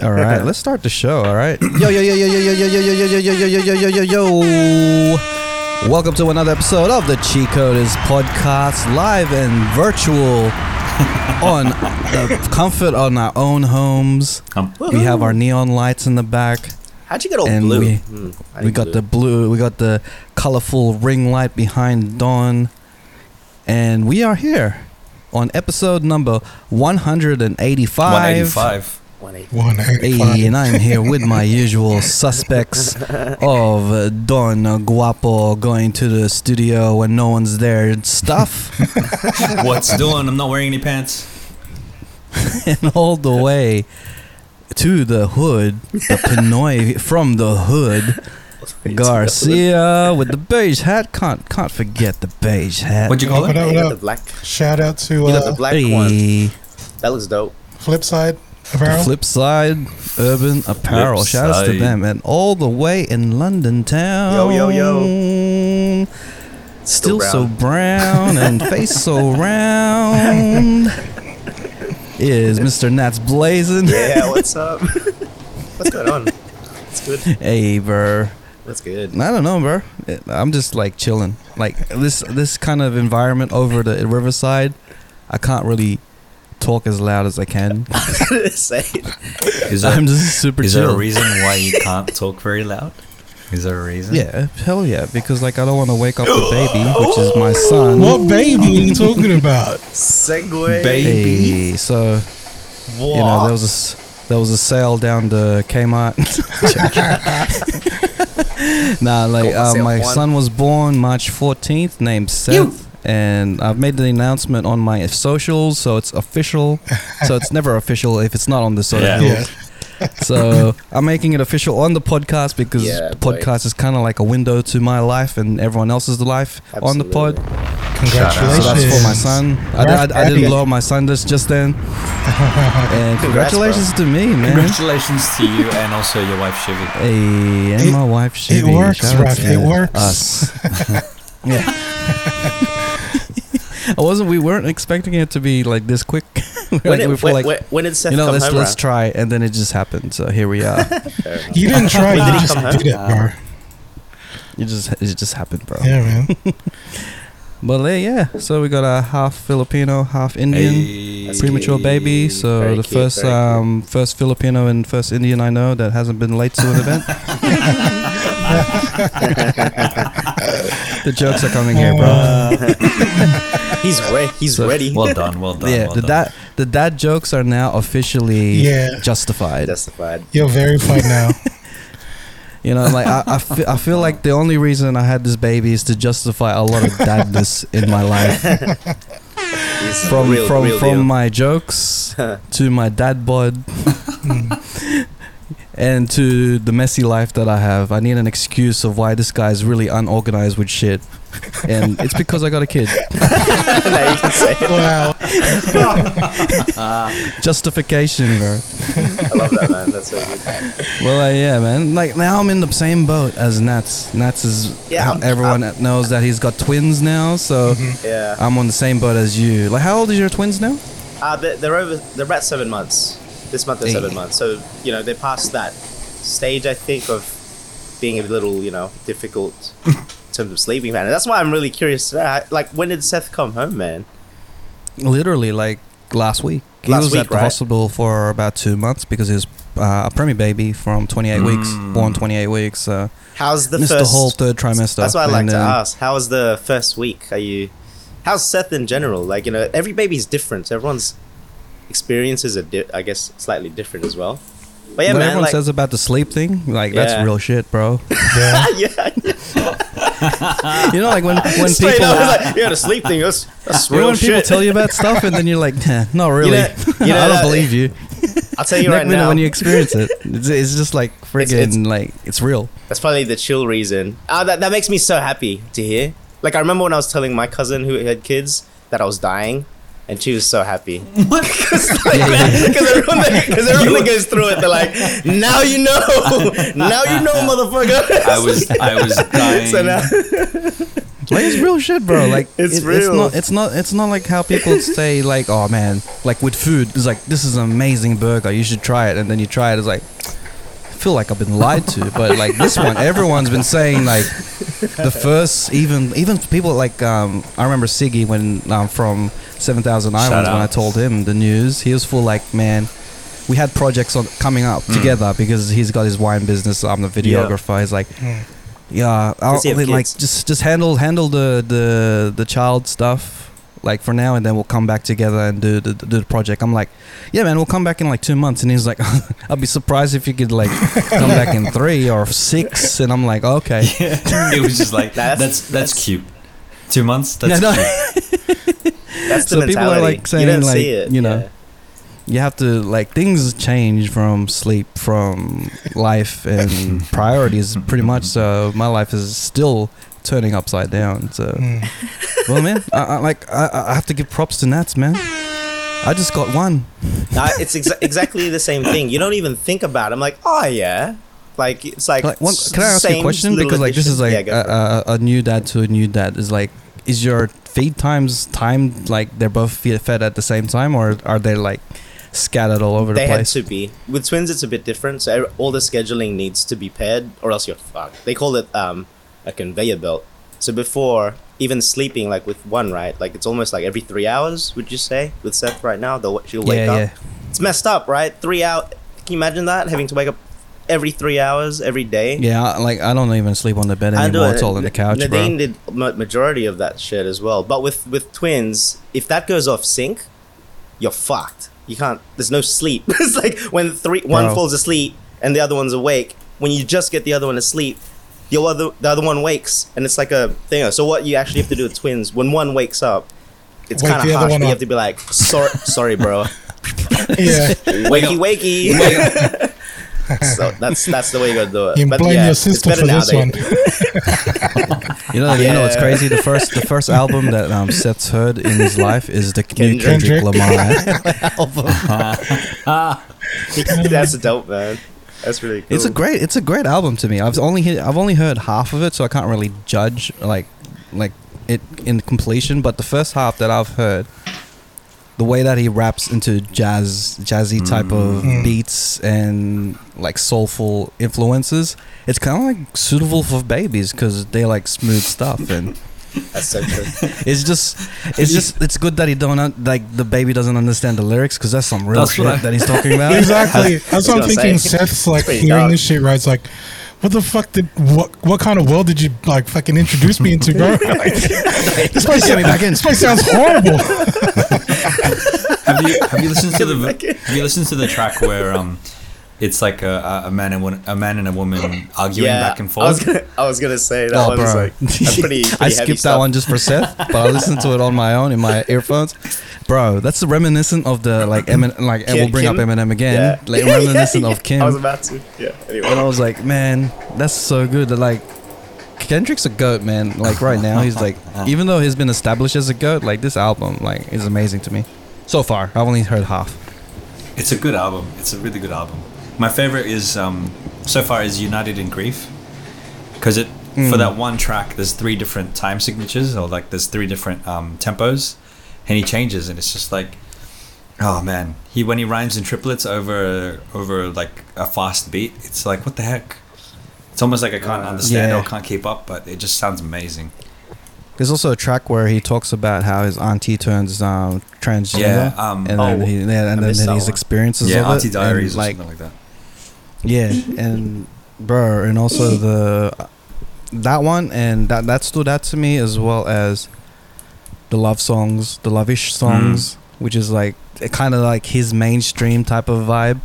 All right, let's start the show. All right. Yo. Welcome to another episode of the Cheat Coders podcast, live and virtual on the comfort on our own homes. We have our neon lights in the back. How'd you get all blue? We got the blue. We got the colorful ring light behind Dawn, and we are here on episode number 185. 185. And I'm here with my usual suspects of Don Guapo going to the studio when no one's there and stuff. What's doing? I'm not wearing any pants. And all the way to the hood, the Pinoy from the hood, Garcia with the beige hat. Can't forget the beige hat. What'd you call it? Hey, the black. Shout out to the black one. That looks dope. Flipside Apparel. The Flipside Urban Apparel. Shout out to them, and all the way in London town. Yo. Still brown. So brown and face so round. Is Mr. Nats blazing? Yeah, what's up? What's going on? It's good. Hey, bro. That's good. I don't know, bro. I'm just like chilling. Like this kind of environment over the Riverside, I can't really talk as loud as I can. I'm just super chill. Is there a reason why you can't talk very loud? Is there a reason? Yeah, hell yeah. Because like I don't want to wake up the baby, which is my son. What baby are you talking about? Segway baby. Hey, so what? You know, there was a sale down to Kmart. Nah, like my son was born March 14th, named Seth. And I've made the announcement on my socials, so it's official. So it's never official if it's not on the socials. Yeah. So I'm making it official on the podcast because the podcast is kind of like a window to my life and everyone else's life. Absolutely. On the pod. Congratulations. So that's for my son. I didn't blow up my son just then. And congratulations to me, man. Congratulations to you and also your wife, Shivi. Hey, and my wife, Shivi. It works, Rocket. It works. Us. Yeah. We weren't expecting it to be like this quick. When did Seth come home? Let's try, and then it just happened. So here we are. You didn't try. You just did it, bro. It just happened, bro. Yeah, man. But yeah, so we got a half Filipino, half Indian premature baby. So very first Filipino and first Indian I know that hasn't been late to an event. The jokes are coming here, bro. He's ready. Well done. Yeah, the dad jokes are now officially justified. You're verified now. You know, like I feel like the only reason I had this baby is to justify a lot of dadness in my life. From my jokes to my dad bod. And to the messy life that I have, I need an excuse of why this guy is really unorganized with shit. And it's because I got a kid. No, you can say it. Wow. Justification, bro. I love that, man. That's so good. Well, yeah, man. Like, now I'm in the same boat as Nats. Nats is... Yeah, everyone knows that he's got twins now, so... Mm-hmm. Yeah. I'm on the same boat as you. Like, how old is your twins now? They're about 7 months. This month they're 7 months, so you know they're past that stage, I think, of being a little, you know, difficult in terms of sleeping, man. And that's why I'm really curious. Like, when did Seth come home, man? Literally, like last week. He was at the hospital for about 2 months because he was a preemie baby from 28 weeks, born 28 weeks. So how's the first? The whole third trimester. That's what I like to ask. How was the first week? How's Seth in general? Like, you know, every baby's different. So everyone's experiences are, I guess, slightly different as well. But yeah, what everyone says about the sleep thing, like that's real shit, bro. Yeah. Yeah. You know, like when straight people up, like, yeah, the sleep thing, that's real shit. You know when people tell you about stuff and then you're like, nah, not really. You know, I don't believe you. I'll tell you right now. When you experience it, it's just like friggin' like it's real. That's probably the chill reason. That makes me so happy to hear. Like I remember when I was telling my cousin who had kids that I was dying. And she was so happy. What? Because everyone goes through it. They're like, now you know. Now you know, motherfucker. I was dying. So Like, it's real shit, bro. Like it's real. It's not like how people say like, oh man, like with food, it's like this is an amazing burger, you should try it, and then you try it, it's like I feel like I've been lied to. But like this one, everyone's been saying like the first, even people like I remember Siggy when from 7,000 Islands, when I told him the news, he was full like, man, we had projects on coming up together, because he's got his wine business. I'm the videographer. He's like, yeah, I'll like just handle the child stuff like for now, and then we'll come back together and do the project. I'm like, yeah man, we'll come back in like 2 months. And he's like, I'll be surprised if you could like come back in 3 or 6. And I'm like, okay. Yeah. It was just like that's cute. 2 months. That's cute. That's the mentality. So people are like saying, you don't like see it. You know. Yeah. You have to, like, things change from sleep, from life, and priorities pretty much. So my life is still turning upside down. So, well, man, I have to give props to Nats, man. I just got one. It's exactly the same thing. You don't even think about it. I'm like, oh, yeah. Like, it's like, can I ask you a question? Because, like, this is like a new dad to a new dad. Is like, is your feed time, like, they're both fed at the same time, or are they, like, scattered all over the place? They had to be. With twins, it's a bit different. So all the scheduling needs to be paired, or else you're fucked. They call it a conveyor belt. So before, even sleeping, like with one, right? Like it's almost like every 3 hours, would you say? With Seth right now, she'll wake up. Yeah. It's messed up, right? 3 hours. Can you imagine that? Having to wake up every 3 hours every day. Yeah, like I don't even sleep on the bed anymore. It's all on the couch. Nadine did majority of that shit as well. But with twins, if that goes off sync, you're fucked. You can't. There's no sleep. It's like when one falls asleep and the other one's awake. When you just get the other one asleep, the other one wakes, and it's like a thing. So what you actually have to do with twins, when one wakes up, it's kind of harsh. But you have to be like, sorry, bro. Yeah. Wakey, wakey. So that's the way you gotta do it. You blame your sister for this one. You know what's crazy? The first album that Seth's heard in his life is the new Kendrick Lamar album. That's dope, man. That's really cool. It's a great album to me. I've only heard half of it, so I can't really judge like it in completion. But the first half that I've heard, the way that he raps into jazzy type of beats and like soulful influences, it's kind of like suitable for babies because they like smooth stuff, and that's so true. It's just it's good that he don't like the baby doesn't understand the lyrics, because that's some real shit that he's talking about. Exactly, that's what I'm thinking. Seth's like hearing this shit, right? It's like, what the fuck did what kind of world did you like fucking introduce me into, bro? Like, this place get me back in. This place sounds horrible. Have you listened to the track where it's like a man and a woman arguing back and forth? I was gonna say that one is like a pretty I skipped that one just for Seth, but I listened to it on my own in my earphones. Bro, that's reminiscent of the like Eminem. Like Kim, we'll bring up Eminem again. Yeah. Like reminiscent of Kim. I was about to. Yeah. Anyway. And I was like, man, that's so good. That like Kendrick's a goat, man. Like right now, he's like, even though he's been established as a goat, like this album, like is amazing to me. So far, I've only heard half. It's a good album. It's a really good album. My favorite is so far is United in Grief, because for that one track, there's 3 different time signatures, or like there's 3 different tempos, and he changes, and it's just like, oh man, when he rhymes in triplets over like a fast beat, it's like what the heck? It's almost like I can't understand or can't keep up, but it just sounds amazing. There's also a track where he talks about how his auntie turns transgender, and then his experiences of it, Auntie Diaries, or something like that. Yeah, and bro, and also that one, and that stood out to me, as well as the love songs, the love-ish songs, which is like kind of like his mainstream type of vibe.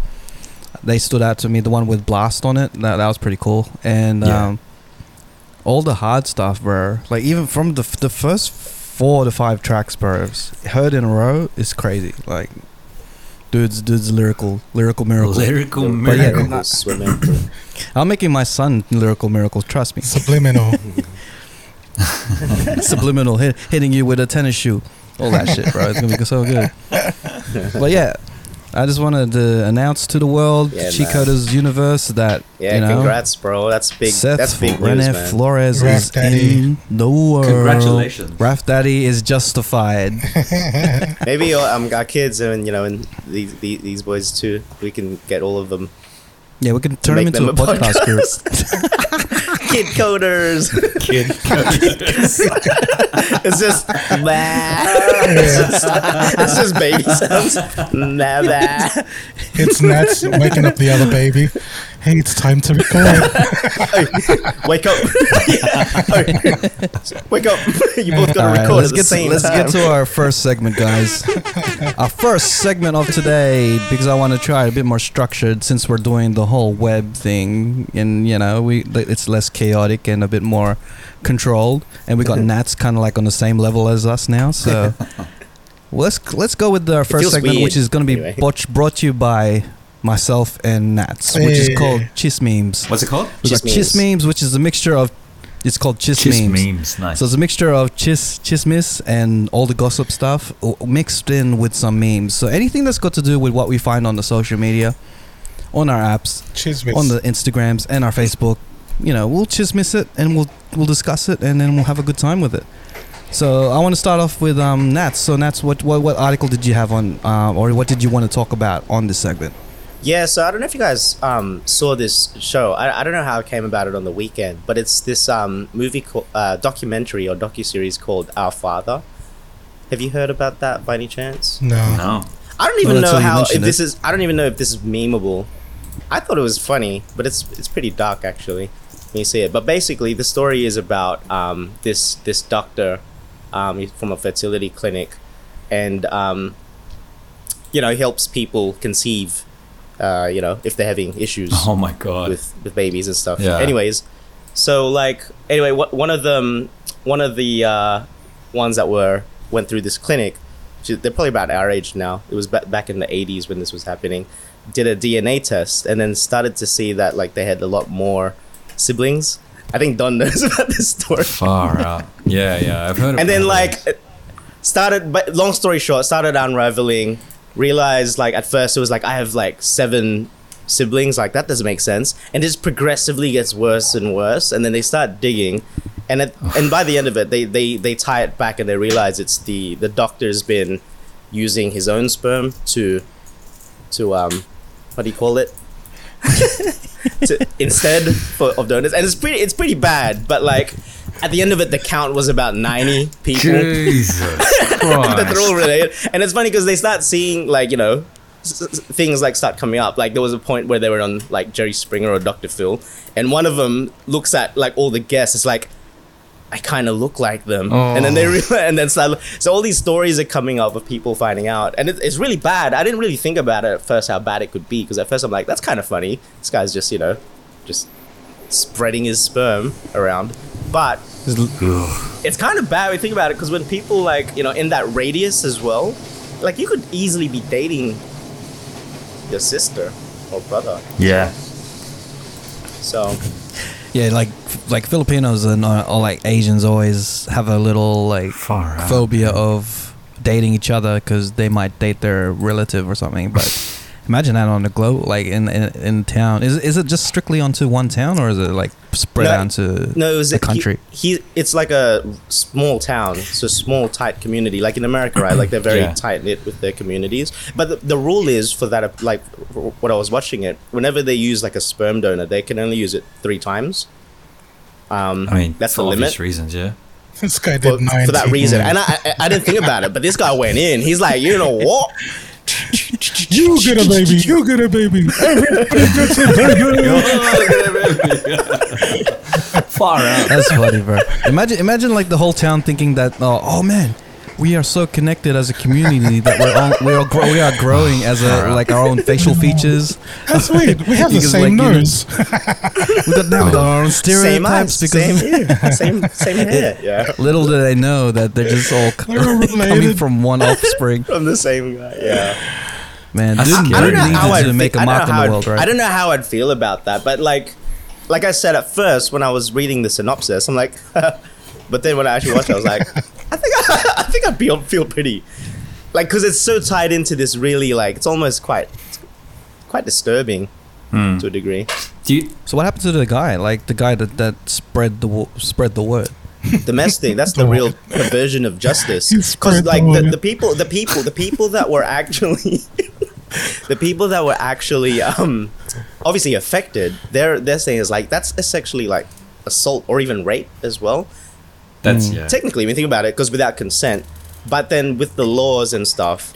They stood out to me. The one with Blast on it, that was pretty cool, and all the hard stuff, bro. Like even from the first 4 to 5 tracks, bro, heard in a row is crazy. Like. Dude's lyrical miracle. Lyrical miracle. I'm making my son lyrical miracle, trust me. Subliminal. Subliminal, hitting you with a tennis shoe. All that shit, bro. It's going to be so good. But yeah, I just wanted to announce to the world, Cheat Coders universe, that congrats, bro. That's big. Seth, that's big news, man. Flores Raph is Daddy. In the world. Congratulations, Raph Daddy is justified. Maybe our kids and these boys too. We can get all of them. Yeah, we can turn them into a podcast group. Kid Coders. Kid Coders. It's just nah. It's just baby sounds. Nah, nah. It's Nats waking up the other baby. Hey, it's time to record. Wake up. Wake up. You both got to record. Let's get to our first segment, guys. Our first segment of today, because I want to try a bit more structured since we're doing the whole web thing and, it's less chaotic and a bit more controlled. And we got Nats kind of like on the same level as us now. So let's go with our first segment, weird. Which is going to be brought to you by myself and Nats, which is called Chiss Memes. What's it called? Chiss Memes, which is a mixture of... It's called Chiss Memes. Chiss Memes, nice. So it's a mixture of chismis and all the gossip stuff mixed in with some memes. So anything that's got to do with what we find on the social media, on our apps, chismis. On the Instagrams and our Facebook, we'll chismis it and we'll discuss it and then we'll have a good time with it. So I want to start off with Nats. So Nats, what article did you have on, or what did you want to talk about on this segment? Yeah, so I don't know if you guys saw this show. I don't know how I came about it on the weekend, but it's this movie documentary or docuseries called Our Father. Have you heard about that by any chance? No. I don't even know how I don't even know if this is memeable. I thought it was funny, but it's pretty dark actually when you see it. But basically, the story is about this doctor from a fertility clinic, and he helps people conceive. If they're having issues. Oh my God. With babies and stuff. Yeah. Anyways, so one of the ones that went through this clinic, they're probably about our age now. It was back in the 80s when this was happening. Did a DNA test and then started to see that they had a lot more siblings. I think Don knows about this story. Far out. Yeah, I've heard. And then But long story short, started unraveling. Realized at first it was I have 7 siblings, that doesn't make sense, and it just progressively gets worse and worse, and then they start digging and by the end of it they tie it back and they realize it's the doctor's been using his own sperm to what do you call it instead of donors, and it's pretty bad, but at the end of it, the count was about 90 people. Jesus Christ. They're all related. And it's funny because they start seeing, things start coming up. There was a point where they were on, Jerry Springer or Dr. Phil. And one of them looks at, all the guests. It's I kind of look like them. Oh. And then they realize, so all these stories are coming up of people finding out. And it's really bad. I didn't really think about it at first, how bad it could be. Because at first I'm that's kind of funny. This guy's just, just spreading his sperm around. But it's kind of bad when you think about it, because when people in that radius as well, you could easily be dating your sister or brother. Yeah. So. Yeah, Filipinos and or Asians always have a little phobia of dating each other because they might date their relative or something, but. Imagine that on the globe, in town. Is it just strictly onto one town, or is it spread out to the country? It's a small town, so small tight community. In America, right? They're very tight knit with their communities. But the rule is for that. What I was watching it, whenever they use a sperm donor, they can only use it 3 times. That's the limit. For obvious reasons, yeah. This guy did 90 for that reason, and I didn't think about it. But this guy went in. He's like, you know what? You get a baby. Everybody gets a baby. Far out. That's funny, bro. Imagine the whole town thinking that. Oh man, we are so connected as a community that we are growing as our own facial features. That's weird. We have the same nose. We got our own stereotypes. Same hair. Yeah. Little do they know that they're just all coming from one offspring. From the same guy. Yeah. Man, I don't know how I'd feel about that, but like I said at first when I was reading the synopsis, I'm but then when I actually watched it, I was I think I'd feel pretty like, because it's so tied into this really, like, it's almost quite disturbing to a degree. So what happened to the guy? Like the guy that spread the word. The mess thing, that's the real perversion of justice. Because like the people that were actually obviously affected, their saying is like that's essentially like assault or even rape as well. That's technically, when you think about it, because without consent. But then with the laws and stuff,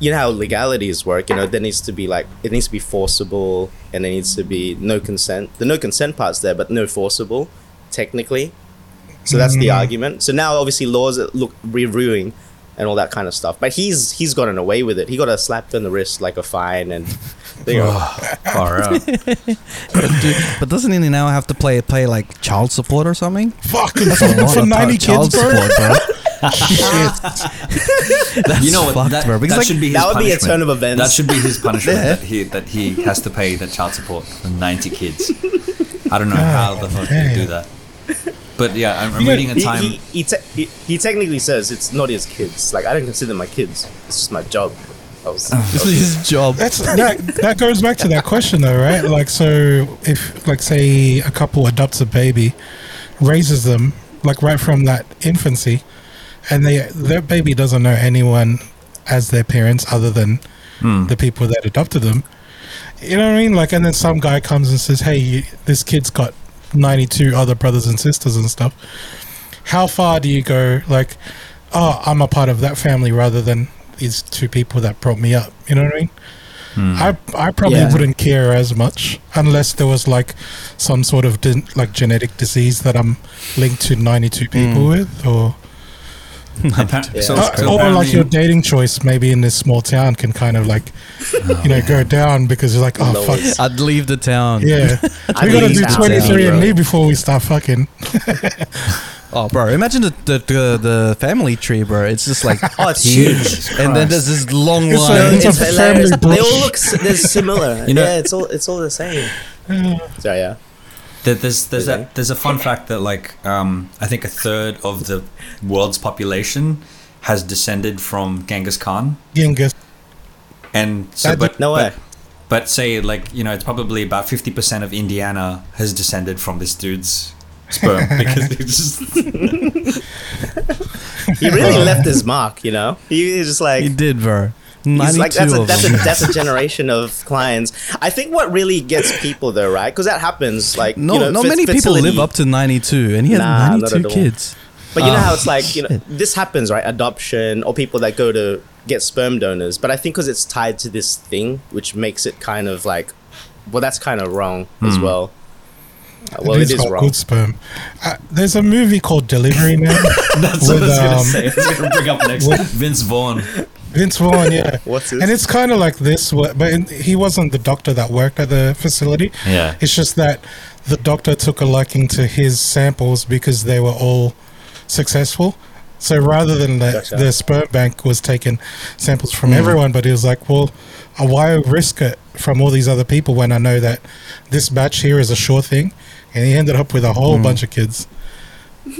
you know how legalities work, you know, there needs to be like, it needs to be forcible and there needs to be no consent. The no consent part's there, but no forcible, technically. So that's the argument. So now obviously laws look reviewing and all that kind of stuff. But he's gotten away with it. He got a slap on the wrist, like a fine, and they go far out. But doesn't he now have to play like child support or something? Fuck, that's a lot for 90 child kids, support, bro. Shit. That's, you know what, fucked, that, bro. That, like, should be his, that would punishment. Be a turn of events. That should be his punishment. that he has to pay the child support for 90 kids. I don't know how the fuck you do that. But yeah, I'm reading a time. He technically says it's not his kids. Like, I don't consider them my kids. It's just my job. It's his job. That goes back to that question though, right? Like, so if, like, say a couple adopts a baby, raises them like right from that infancy, and their baby doesn't know anyone as their parents other than the people that adopted them. You know what I mean? Like, and then some guy comes and says, "Hey, this kid's got 92 other brothers and sisters and stuff." How far do you go? Like, oh, I'm a part of that family rather than these two people that brought me up. You know what I mean? I probably wouldn't care as much unless there was like some sort of like genetic disease that I'm linked to 92 people with, or or like your dating choice maybe in this small town can kind of like go down because you're like, oh fuck, I'd leave the town. Yeah, we gotta do 23 and me before we start fucking. Oh bro, imagine the family tree, bro. It's just like it's huge, and then there's this long line. It's family. They all look similar. You know, it's all the same. So yeah. There's a fun fact that like I think a third of the world's population has descended from Genghis Khan. And so, but say like, you know, it's probably about 50% of Indiana has descended from this dude's sperm because they just he really left his mark, you know. He just like, he did, bro. He's like, that's a generation of clients. I think what really gets people though, right? Because that happens. Like, not many people live up to 92, and he had 92 kids. But you know how it's like, you know, this happens, right? Adoption or people that go to get sperm donors. But I think because it's tied to this thing, which makes it kind of like, well, that's kind of wrong as well. Well, it is wrong. Good sperm. There's a movie called Delivery Man. That's what I was going to say. I was going to bring up next. Vince Vaughn, yeah. And it's kind of like this, but he wasn't the doctor that worked at the facility. Yeah. It's just that the doctor took a liking to his samples because they were all successful. So rather than the sperm bank was taking samples from everyone, but he was like, well, why risk it from all these other people when I know that this batch here is a sure thing? And he ended up with a whole bunch of kids.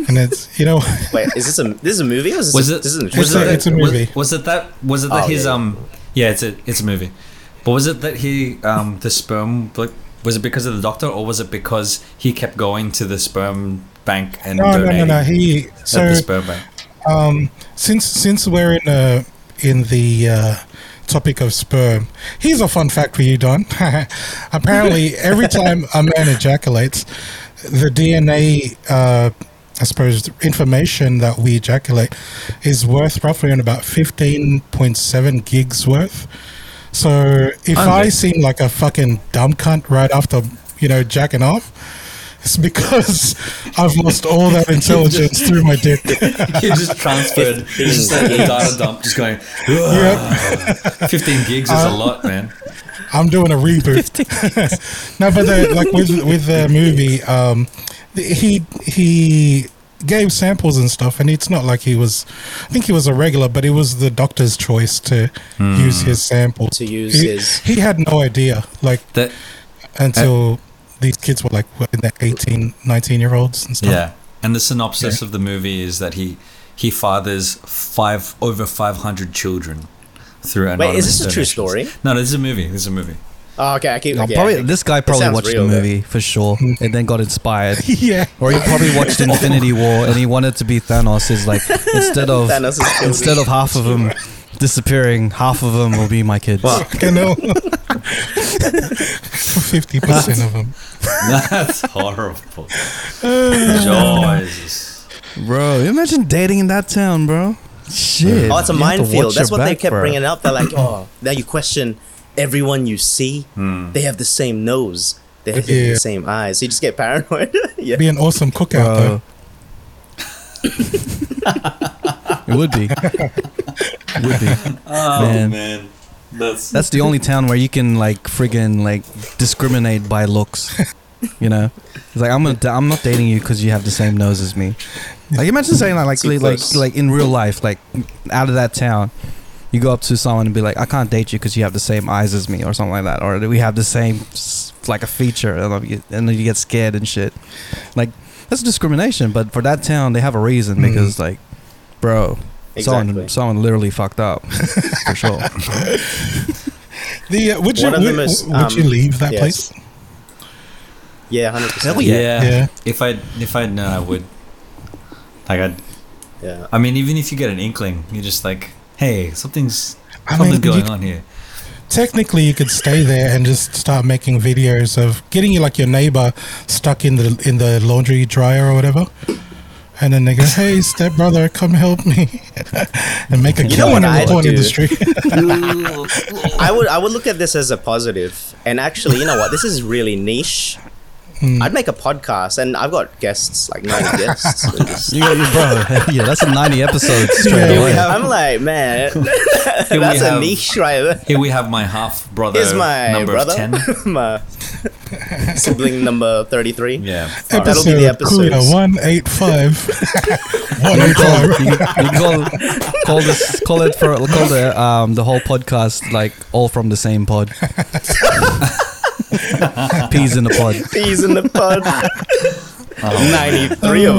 And it's, you know, wait, is this a movie? Or is this it's a movie. Was it that his it's a movie. But was it that he the sperm, like, was it because of the doctor or was it because he kept going to the sperm bank and donating? He the sperm bank. Since we're in the topic of sperm, here's a fun fact for you, Don. Apparently, every time a man ejaculates, the DNA, I suppose, information that we ejaculate is worth roughly on about 15.7 gigs worth. So if I seem like a fucking dumb cunt right after, you know, jacking off, it's because I've lost all that intelligence through my dick. You just transferred. You just like a data dump, just going, 15 gigs is a lot, man. I'm doing a reboot. No, but like with the movie, he gave samples and stuff, and it's not like he was, I think he was a regular, but it was the doctor's choice to use his sample. He had no idea, like, that, until these kids were like in their 18, 19-year-olds and stuff. Yeah, and the synopsis of the movie is that he fathers over 500 children. through anonymous donations. Wait, is this a true story? No, this is a movie. Oh, okay. This guy probably watched the movie for sure and then got inspired. Yeah. Or he probably watched Infinity War and he wanted to be Thanos. He's like, instead of half of him disappearing, half of them will be my kids. Well, I know. 50% of them. That's horrible. Jesus. Bro, imagine dating in that town, bro. Shit. Oh, it's a minefield. That's what they kept bringing up. They're like, oh, now you question everyone you see. They have the same nose. They have the same eyes. So you just get paranoid. Yeah. Be an awesome cookout, though. It would be. Oh, man. That's the only town where you can like friggin' like discriminate by looks. You know, it's like I'm not dating you because you have the same nose as me. Like imagine saying that like in real life, like out of that town, you go up to someone and be like, I can't date you because you have the same eyes as me or something like that, or we have the same like a feature, and then you get scared and shit. Like that's discrimination, but for that town they have a reason because like, bro. Exactly. Someone literally fucked up, for sure. Would you leave that place? Yeah, 100%. Yeah. If I'd known, I would. Like I mean, even if you get an inkling, you're just like, hey, something's going on here. Technically, you could stay there and just start making videos of getting like your neighbor stuck in the laundry dryer or whatever. And then they go, hey, stepbrother, come help me. And make a kill in the porn industry. I would look at this as a positive. And actually, you know what? This is really niche. I'd make a podcast. And I've got guests, like 90 guests. You got your brother. Yeah, that's a 90 episodes straight away. I'm like, man, that's a niche right there. Here we have my half-brother. Here's my number brother. 10. My sibling number 33. Yeah. That'll be the episode. 185. 185. Call the whole podcast like all from the same pod. Peas in the pod. Oh. 93 of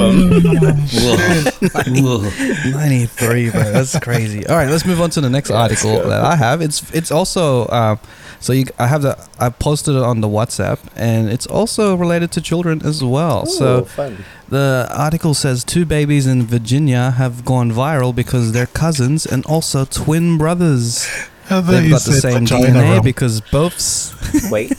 them. 93, bro. That's crazy. All right, let's move on to the next article that I have. It's also I posted it on the WhatsApp, and it's also related to children as well. Ooh, so fun. The article says 2 babies in Virginia have gone viral because they're cousins and also twin brothers. They've got the same DNA because both. Wait.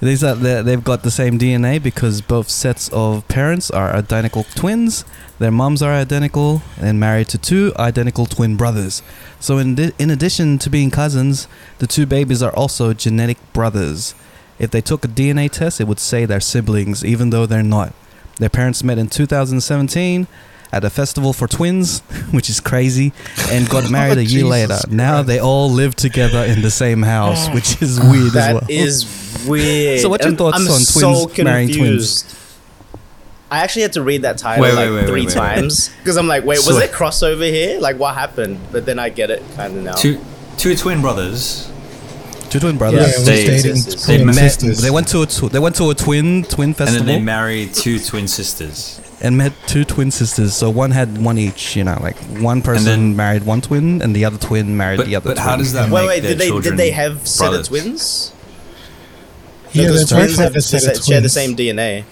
They've got the same DNA because both sets of parents are identical twins. Their mums are identical and married to 2 identical twin brothers. So in addition to being cousins, the 2 babies are also genetic brothers. If they took a DNA test, it would say they're siblings, even though they're not. Their parents met in 2017 at a festival for twins, which is crazy, and got married a year later. Christ. Now they all live together in the same house, which is weird as well. That is weird. So what's your thoughts on twins marrying twins? I actually had to read that title three times because I'm like, was there crossover here? Like, what happened? But then I get it kind of now. Two twin brothers. Yeah, they went to a twin festival, and then they married 2 twin sisters. And met 2 twin sisters, so one had one each, you know, like one person married one twin and the other twin married the other twin. But how does that make their children brothers? Did they have set of twins? Yeah, they both have a set of twins. Share the same DNA.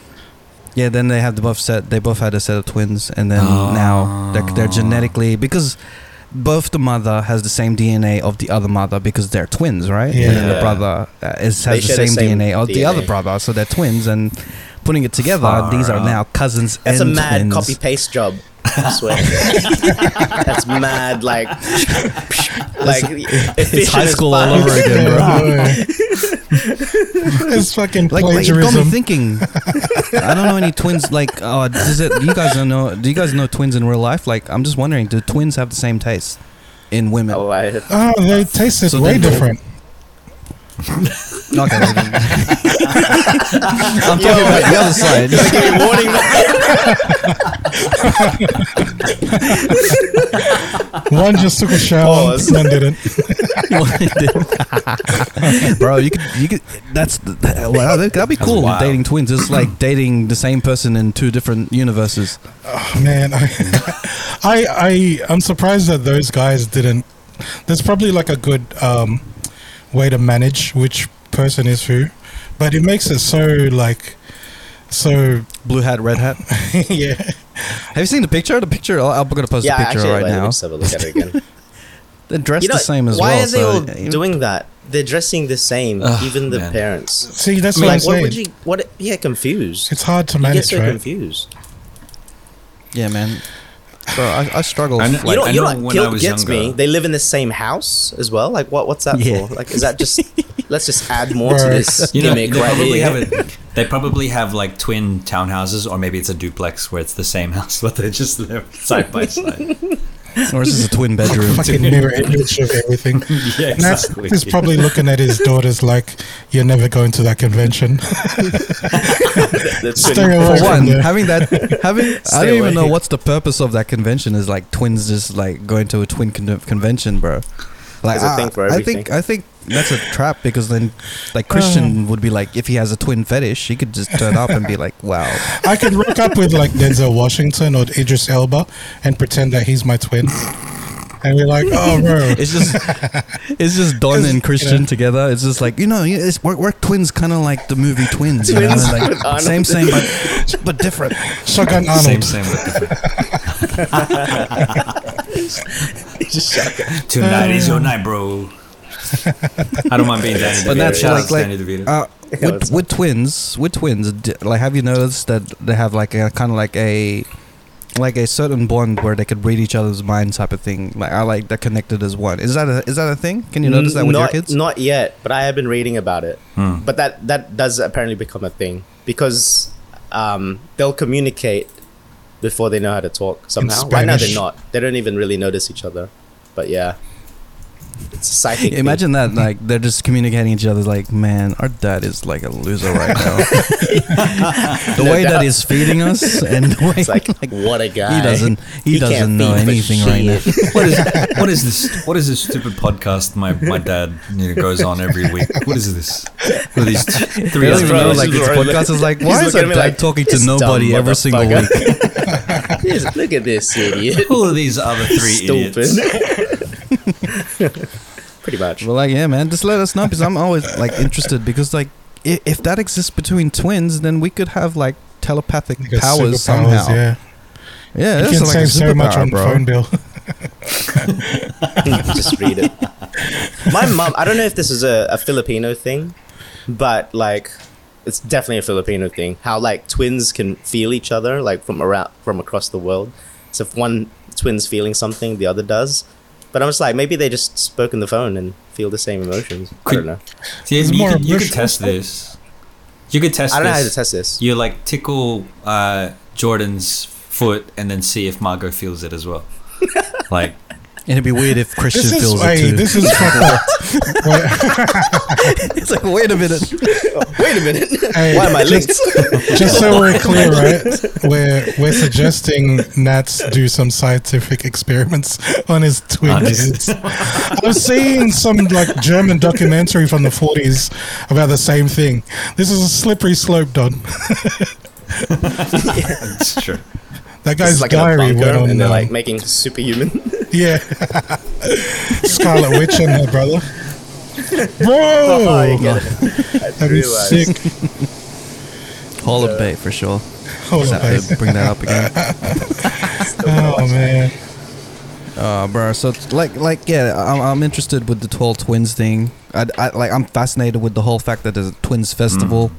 Yeah, then they have both had a set of twins, and then now they're genetically, because both the mother has the same DNA of the other mother because they're twins, right? Yeah. And then the brother has the same DNA of the other brother, so they're twins, and putting it together, these are now cousins. That's a mad copy paste job. I swear. That's mad, like it's high school all over again, bro. It's fucking plagiarism. Like, it got me thinking. I don't know any twins. Like, do you guys know twins in real life? Like, I'm just wondering, do twins have the same taste in women? Their taste is way different. Not gonna even. I'm talking about the other side. One just took a shower, one didn't. Bro, you could. That'd be cool. Wow. Dating twins is like dating the same person in 2 different universes. Oh man, I'm surprised that those guys didn't That's probably like a good way to manage which person is who, but it makes it so like so blue hat, red hat. Yeah. Have you seen the picture? I'm gonna post the picture right now. Just have a look at it again. They're dressed the same as well. Why are they all doing that? They're dressing the same, even the parents. See, that's what I'm saying. Confused. It's hard to manage, right? You get so confused. Yeah, man. Bro, I struggle. I know when I was younger. Me. They live in the same house as well. Like, what's that for? Like, is that just... Let's just add more to this gimmick right here. They probably have, like, twin townhouses, or maybe it's a duplex where it's the same house, but they're just side by side. Or this is a twin bedroom. Fucking mirror image of everything. Yeah, exactly. Nats is probably looking at his daughters like, you're never going to that convention. For one, I don't even know what's the purpose of that convention. Is like twins just like going to a twin convention, bro. Like I think that's a trap, because then like Christian would be like, if he has a twin fetish, he could just turn up and be like, wow, I could hook up with like Denzel Washington or Idris Elba and pretend that he's my twin, and we're like, oh bro, it's just Don and Christian together. It's just like, we're twins, kind of like the movie Twins, like, same but different. Shotgun Arnold, same but different. Tonight is your night, bro. I don't mind being Danny DeVito. But that's like Danny DeVito. With twins, like, have you noticed that they have like a kind of like a certain bond where they could read each other's minds, type of thing? Like, I like they're connected as one. Is that a thing? Can you notice that with your kids? Not yet, but I have been reading about it. But that does apparently become a thing, because they'll communicate before they know how to talk somehow. Right now they're not. They don't even really notice each other. But yeah, it's a psychic Imagine thing. That like they're just communicating each other like, man, our dad is like a loser right now. That he's feeding us, and the way, it's like what a guy. He doesn't know anything right now. What is this stupid podcast my dad goes on every week? What is this? What are these 3 hours? Like, this podcast is like, why is our dad talking to nobody every single week? Look at this idiot. All of these other three idiots. Pretty much. Well, like, yeah, man, just let us know, because I'm always like interested, because like if that exists between twins, then we could have like telepathic powers somehow. Yeah, you can save like so much on phone bill. Just read it. My mom, I don't know if this is a Filipino thing, but like, it's definitely a Filipino thing, how like twins can feel each other like from across the world. So if one twin's feeling something, the other does. But I was like, maybe they just spoke on the phone and feel the same emotions. I don't know. See, you could test this. I don't know how to test this. You like tickle Jordan's foot and then see if Margot feels it as well. Like. And it'd be weird if Christian feels it too. This is It's like, wait a minute. Hey, why am I linked? Just so we're clear, right? We're suggesting Nats do some scientific experiments on his twins. I've seen some like German documentary from the 40s about the same thing. This is a slippery slope, Don. It's true. That guy's like diary went on, and they're like making superhuman. Yeah. Scarlet Witch and her brother. Bro! That'd be sick. Hall of Bay for sure. Bring that up again. Oh man. Bro, so like yeah, I'm interested with the 12 twins thing. I'm fascinated with the whole fact that there's a twins festival.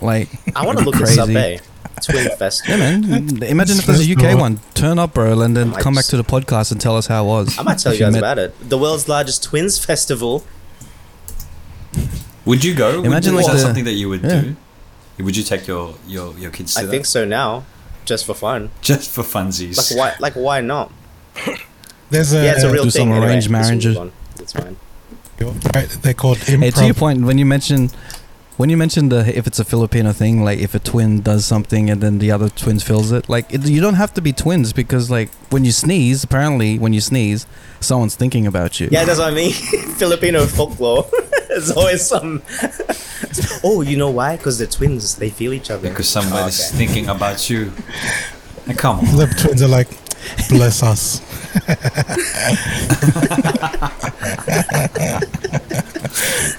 Like, I want to look this up, eh? Twin festival. Yeah, man. Imagine if there's a UK one. Turn up, bro, and then come back to the podcast and tell us how it was. I might tell you guys about it. The world's largest twins festival. Would you go? Imagine like something that you would do. Would you take your kids to that? I think so now, just for fun. Just for funsies. Like why not? There's it's a real thing. Some arranged marriages. It's fine. They're called improv. Hey, to your point, when you mentioned if it's a Filipino thing, like if a twin does something and then the other twin feels it, like you don't have to be twins, because like when you sneeze, someone's thinking about you. Yeah, that's what I mean. Filipino folklore. There's always some. Oh, you know why? Because they're twins. They feel each other. Because somebody's thinking about you. Come on. The twins are like, Bless us.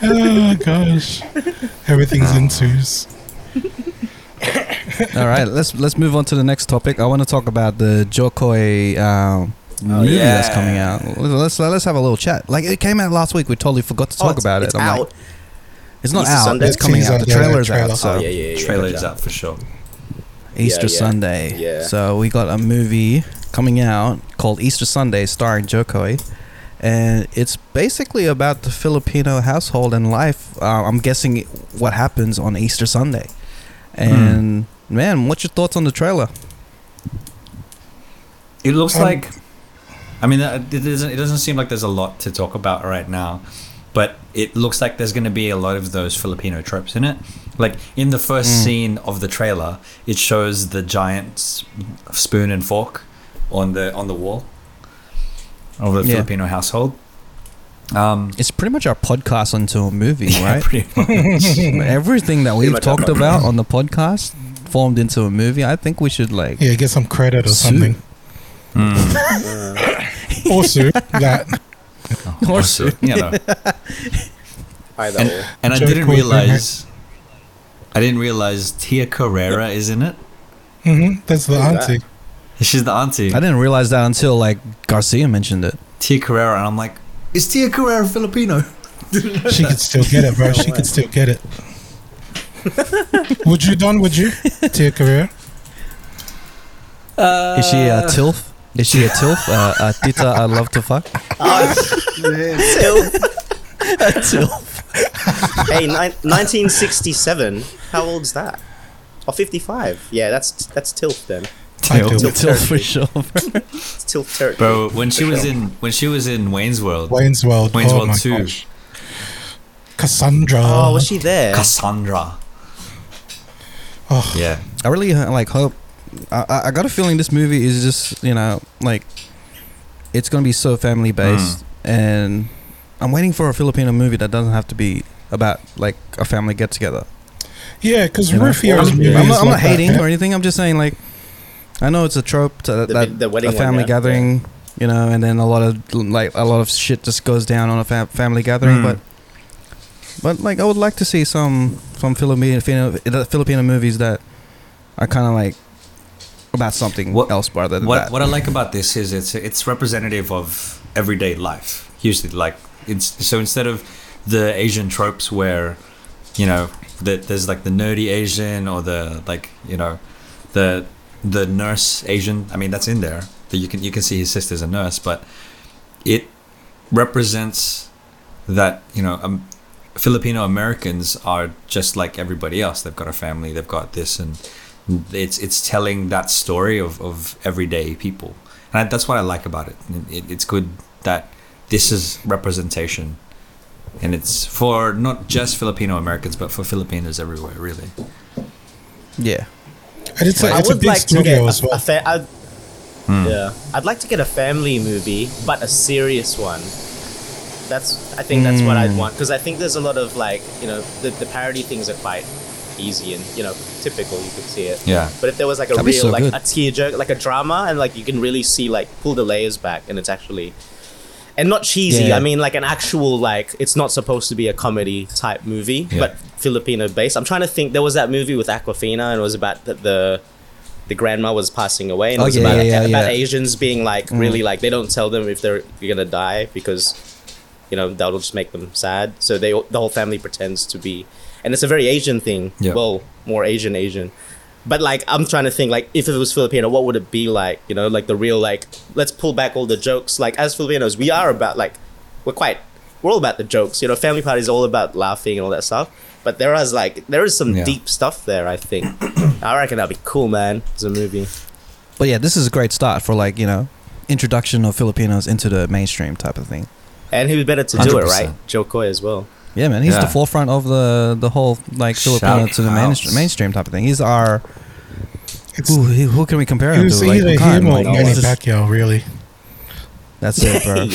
Oh gosh, everything's in twos. All right, let's move on to the next topic. I want to talk about the Jo Koy movie that's coming out. Let's have a little chat. Like, it came out last week. We totally forgot to talk about it. It's out. Like, it's not Easter out. Sunday? It's coming out. The trailer's out. So trailer's out for sure. Easter Sunday. Yeah. So we got a movie coming out called Easter Sunday, starring Jo Koy, and it's basically about the Filipino household and life. I'm guessing what happens on Easter Sunday. And man, what's your thoughts on the trailer? It looks like, I mean, it doesn't seem like there's a lot to talk about right now, but it looks like there's going to be a lot of those Filipino tropes in it. Like, in the first scene of the trailer, it shows the giant spoon and fork on the wall of the Filipino household. It's pretty much our podcast until a movie, right? Pretty much. Everything that we've talked about on the podcast formed into a movie. I think we should get some credit or something. Or suit that. Or suit, you know. And I didn't realize Tia Carrere is in it. Mm-hmm. That's the auntie. She's the auntie. I didn't realize that until Garcia mentioned it. Tia Carrere, and I'm like, is Tia Carrere Filipino? She could still get it, bro. She could still get it. Would you, Don? Would you? Tia Carrere? Is she a TILF? Is she a TILF? A Tita I love to fuck? TILF. A TILF. Hey, 1967. How old's that? Oh, 55. Yeah, that's TILF then. Tilf for sure. It's Tilf territory. Bro, when she was in Wayne's World 2. Gosh. Cassandra. Oh, was she there? Cassandra. Oh. Yeah. I really hope. I got a feeling this movie is just, it's gonna be so family based, and I'm waiting for a Filipino movie that doesn't have to be about a family get together. Yeah, because Rufio's movie. I'm not hating or anything. I'm just saying I know it's a trope a family gathering, and then a lot of shit just goes down on a family gathering. But I would like to see some Filipino movies that are kind of about something else rather than that. What I like about this is it's representative of everyday life. Usually, so instead of the Asian tropes where there's the nerdy Asian or the the nurse Asian, I mean, that's in there, that you can see his sister's a nurse, but it represents that Filipino Americans are just like everybody else. They've got a family, they've got this, and it's telling that story of everyday people, and that's what I like about it. It's good that this is representation, and it's for not just Filipino Americans but for Filipinos everywhere, really. Yeah. I'd like to get a family movie, but a serious one. I think that's what I'd want, because I think there's a lot of the parody things are quite easy and typical. You could see it. Yeah. But if there was a real a tearjerker, a drama, and you can really see pull the layers back, and it's actually and not cheesy. Yeah. I mean an actual it's not supposed to be a comedy type movie, but Filipino based. I'm trying to think. There was that movie with Aquafina, and it was about the grandma was passing away, and it was about Asians being really they don't tell them if you're gonna die, because that'll just make them sad. So the whole family pretends to be, and it's a very Asian thing. Yeah. Well, more Asian. But I'm trying to think if it was Filipino, what would it be like? The real let's pull back all the jokes. As Filipinos, we are about we're all about the jokes. Family party is all about laughing and all that stuff. But there is some deep stuff there, I think. I reckon that'd be cool, man, as a movie. But yeah, this is a great start for introduction of Filipinos into the mainstream type of thing. And who's better to 100%. Do it, right? Jo Koy as well. Yeah, man, he's the forefront of the whole Filipino to the mainstream type of thing. He's our. Who can we compare him to? It's either him or Manny Pacquiao, really. That's it, bro.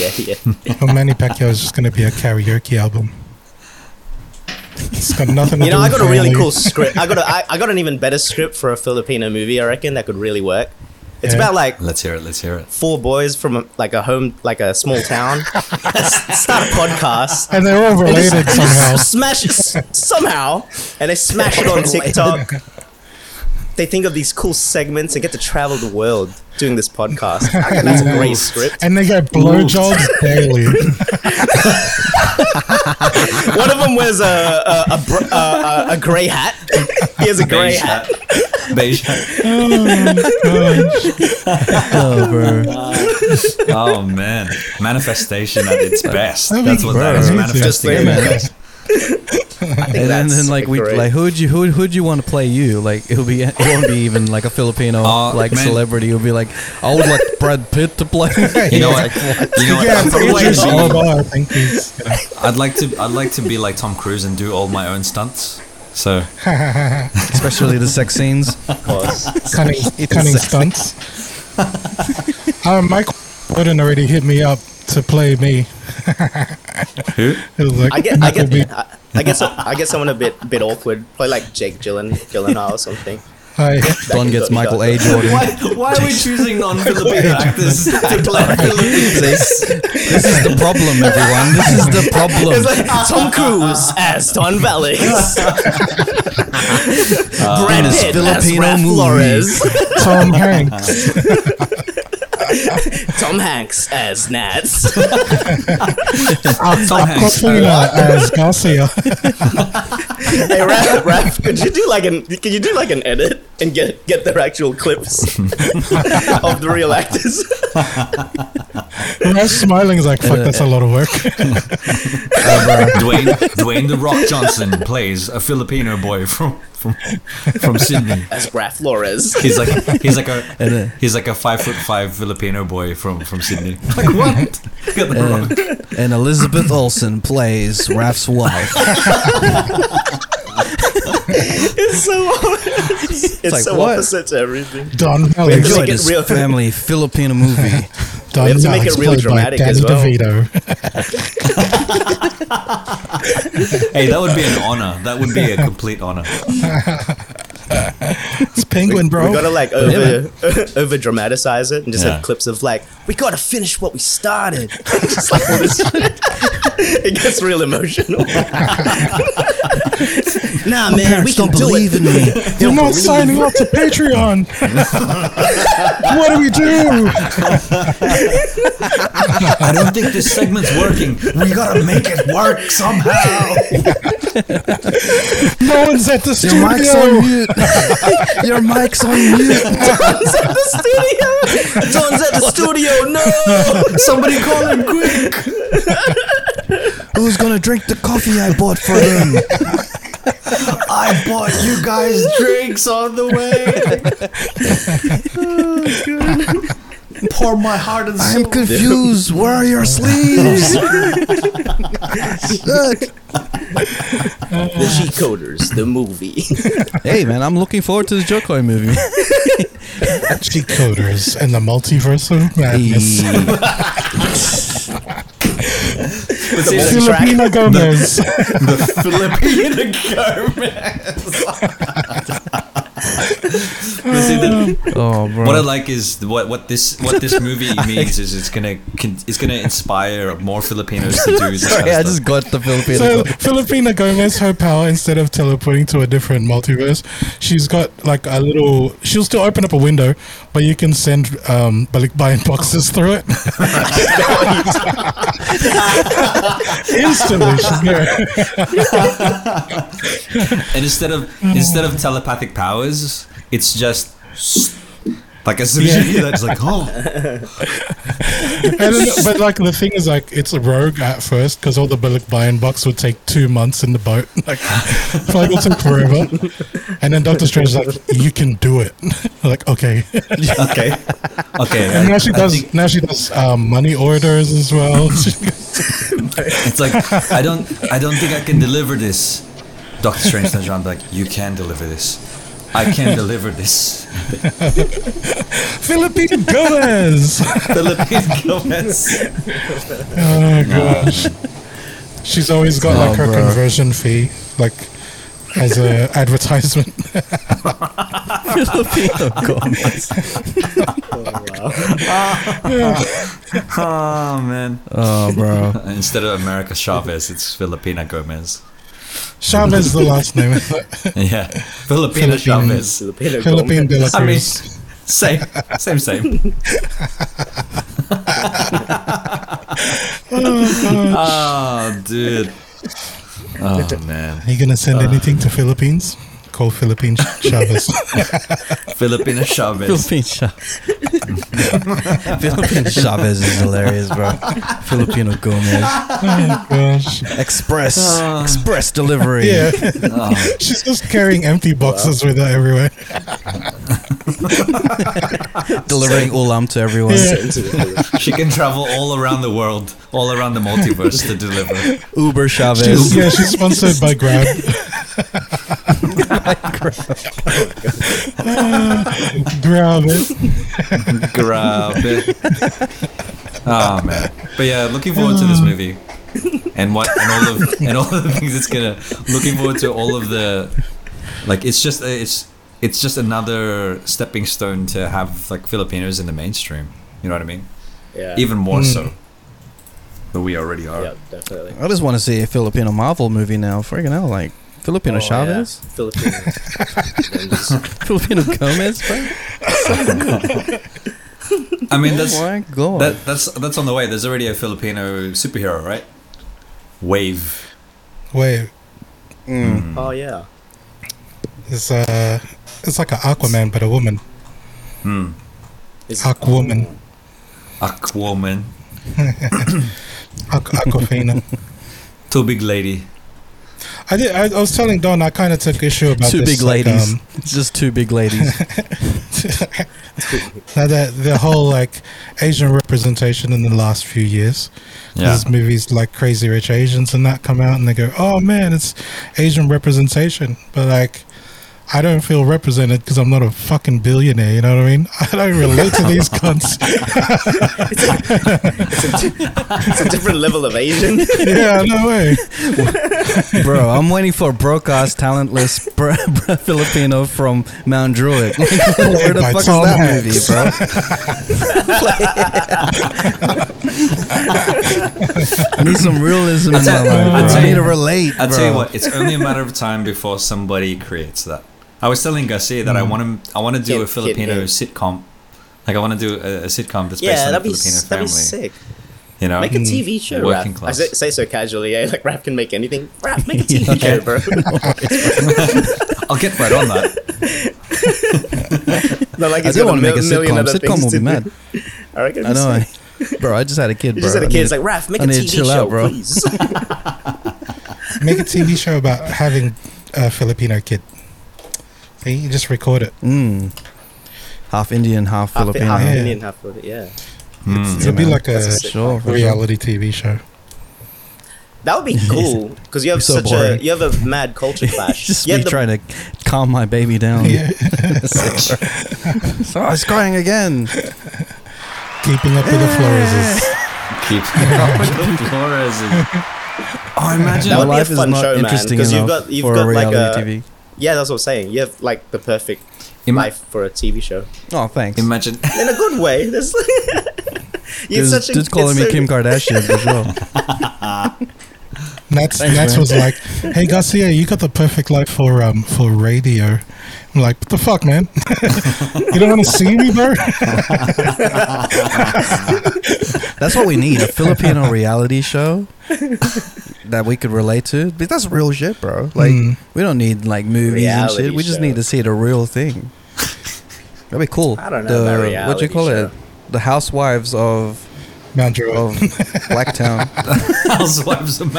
Manny Pacquiao is just going to be a karaoke album. It's got nothing to do with I got a really cool script. I got an even better script for a Filipino movie, I reckon, that could really work. It's about like let's hear it. Four boys from a small town start a podcast, and they're all related somehow, and they smash it on TikTok. They think of these cool segments and get to travel the world doing this podcast. That's a great script. And they get blowjobs daily. One of them wears a grey hat. He has a grey hat. Beige hat. Oh, bro. Oh, man. Manifestation at its best. That's what that is. Manifesting at its best. Who would you want to play you? Like it won't be even like a Filipino celebrity. It'll be like, I would like Brad Pitt to play. I'd like to be like Tom Cruise and do all my own stunts. So especially the sex scenes. Cunning stunts. Mike Burton already hit me up to play me. Who? Like I guess someone a bit awkward, probably like Jake Gyllenhaal or something. Hi. Don gets Michael A. Jordan. Why are we choosing non-Filipino actors to play Filipinos? This is the problem, everyone. This is the problem. It's like Tom Cruise as Don Valles. Brad Pitt as Ralph Flores. Tom Hanks. Tom Hanks as Nats. Tom Hanks as Garcia. Hey, Raph, could you do like an edit and get their actual clips of the real actors? Raph's smiling is like, fuck, that's a lot of work. Dwayne the Rock Johnson plays a Filipino boy from Sydney as Raph Flores. He's like a 5'5" Filipino boy from Sydney. Like what? And Elizabeth Olsen plays Raph's wife. It's so opposite to everything. Don Valles. Enjoy this family Filipino movie. Don Valles, make it real dramatic as well. Danny DeVito. Hey, that would be an honor. That would be a complete honor. It's Penguin, bro. We gotta like over dramatize it and just have clips of like, we gotta finish what we started. Just like all this shit. It gets real emotional. Nah, my man, we can believe in me. You're not signing up to Patreon. What do we do? I don't think this segment's working. We gotta make it work somehow. No one's at the studio. Your mic's on mute. Your mic's on mute. John's at the studio. John's at the studio. No, somebody call him quick. Who's gonna drink the coffee I bought for him? I bought you guys drinks on the way. Oh, God. Pour my heart and soul. I'm confused. Where are your sleeves? Look. The Cheat Coders, the movie. Hey, man, I'm looking forward to the Jo Koy movie. Cheat Coders and the Multiverse of Madness. Filipina Gomez. The Filipina Gomez. Oh, bro. What I like is what this movie means is it's gonna inspire more Filipinos to do. Sorry, I just got the Filipina. So Filipina Gomez, her power instead of teleporting to a different multiverse, she's got like a little. She'll still open up a window, but you can send buying boxes through it. Instantly, she's there. And instead of telepathic powers, it's just like a sushi that's like, oh. And then, but like the thing is, like it's a rogue at first because all the bullock buying box would take 2 months in the boat. Like, flight will take forever. And then Doctor Strange is like, you can do it. Like, okay. And now she does money orders as well. It's like I don't think I can deliver this. Doctor Strange turns around like, you can deliver this. I can deliver this. Filipina Gomez. Filipina Gomez. Oh gosh. She's always got like her conversion fee. Like as an advertisement. Filipino commas. Oh, man. Oh, bro. Instead of America Chavez, it's Filipina Gomez. Chavez is the last name, isn't it? Yeah. Filipina Chavez. Filipino de la Cruz. I mean, same. Oh, dude. Oh, man. Are you going to send anything to Philippines? Call Philippine Chavez. Filipina Chavez. Philippine Chavez is hilarious, bro. Filipino Gomez. Oh, gosh. Express delivery. Yeah. Oh. She's just carrying empty boxes with her everywhere. Delivering ulam to everyone. Yeah. She can travel all around the world, all around the multiverse to deliver. Uber Chavez. She's sponsored by Grab. Grab it. Oh, man. But yeah, looking forward to this movie, and all of the things it's gonna. Looking forward to all of the, like, it's just another stepping stone to have, like, Filipinos in the mainstream. You know what I mean? Yeah. Even more so than we already are. Yeah, definitely. I just want to see a Filipino Marvel movie now. Freaking hell, like. Filipino Chavez? Yeah. Filipino Gomez, bro? I mean, that's on the way. There's already a Filipino superhero, right? Wave. Mm. Oh, yeah. It's like an Aquaman, but a woman. Hmm. Aquaman. Aquafina. Too big lady. I was telling Don, I kind of took issue about two this. Big like, just two big ladies. Now the whole, like, Asian representation in the last few years. Yeah. There's movies like Crazy Rich Asians and that come out and they go, oh, man, it's Asian representation. But, like, I don't feel represented because I'm not a fucking billionaire, you know what I mean? I don't relate to these cunts. It's a different level of Asian. Yeah, no way. Bro, I'm waiting for broke-ass, talentless Filipino from Mount Druitt. Where the fuck is that movie, bro? I need some realism in my life. I need to relate, bro. I'll tell you what, it's only a matter of time before somebody creates that. I was telling Garcia that I want to do a Filipino sitcom. Like, I want to do a sitcom that's based on a Filipino family. That'd be sick. You know, make a TV show. Working Raph. Class. I say so casually. Like, Raph can make anything. Raph, make a TV show, bro. I'll get right on that. No, like, I do want to make a sitcom. Sitcom will be mad. I reckon. I know, bro. I just had a kid, bro. It's like, Raph, make a TV show, bro. Please. Make a TV show about having a Filipino kid. You just record it. Mm. Half Indian, half Filipino. Half Indian, half Filipino. Yeah. It'll be like a reality TV show. That would be cool because you have you have a mad culture clash. Just me trying to calm my baby down. Yeah. So it's crying again. Keeping up with the Floreses. Keeping up with the Floreses. I imagine that would be a fun show, man. Because you've got like a TV. Yeah, that's what I'm saying. You have, like, the perfect life for a TV show. Oh, thanks. Imagine. In a good way. Dude's calling me Kim Kardashian as well. Nats was like, hey, Garcia, you got the perfect life for radio. I'm like, what the fuck, man? You don't want to see me, bro? That's what we need, a Filipino reality show that we could relate to. But that's real shit, bro. Like, we don't need, like, movies reality and shit. We just need to see the real thing. That'd be cool. I don't know. What do you call it? The Housewives of... Mount Druitt. Of Blacktown. Real Housewives of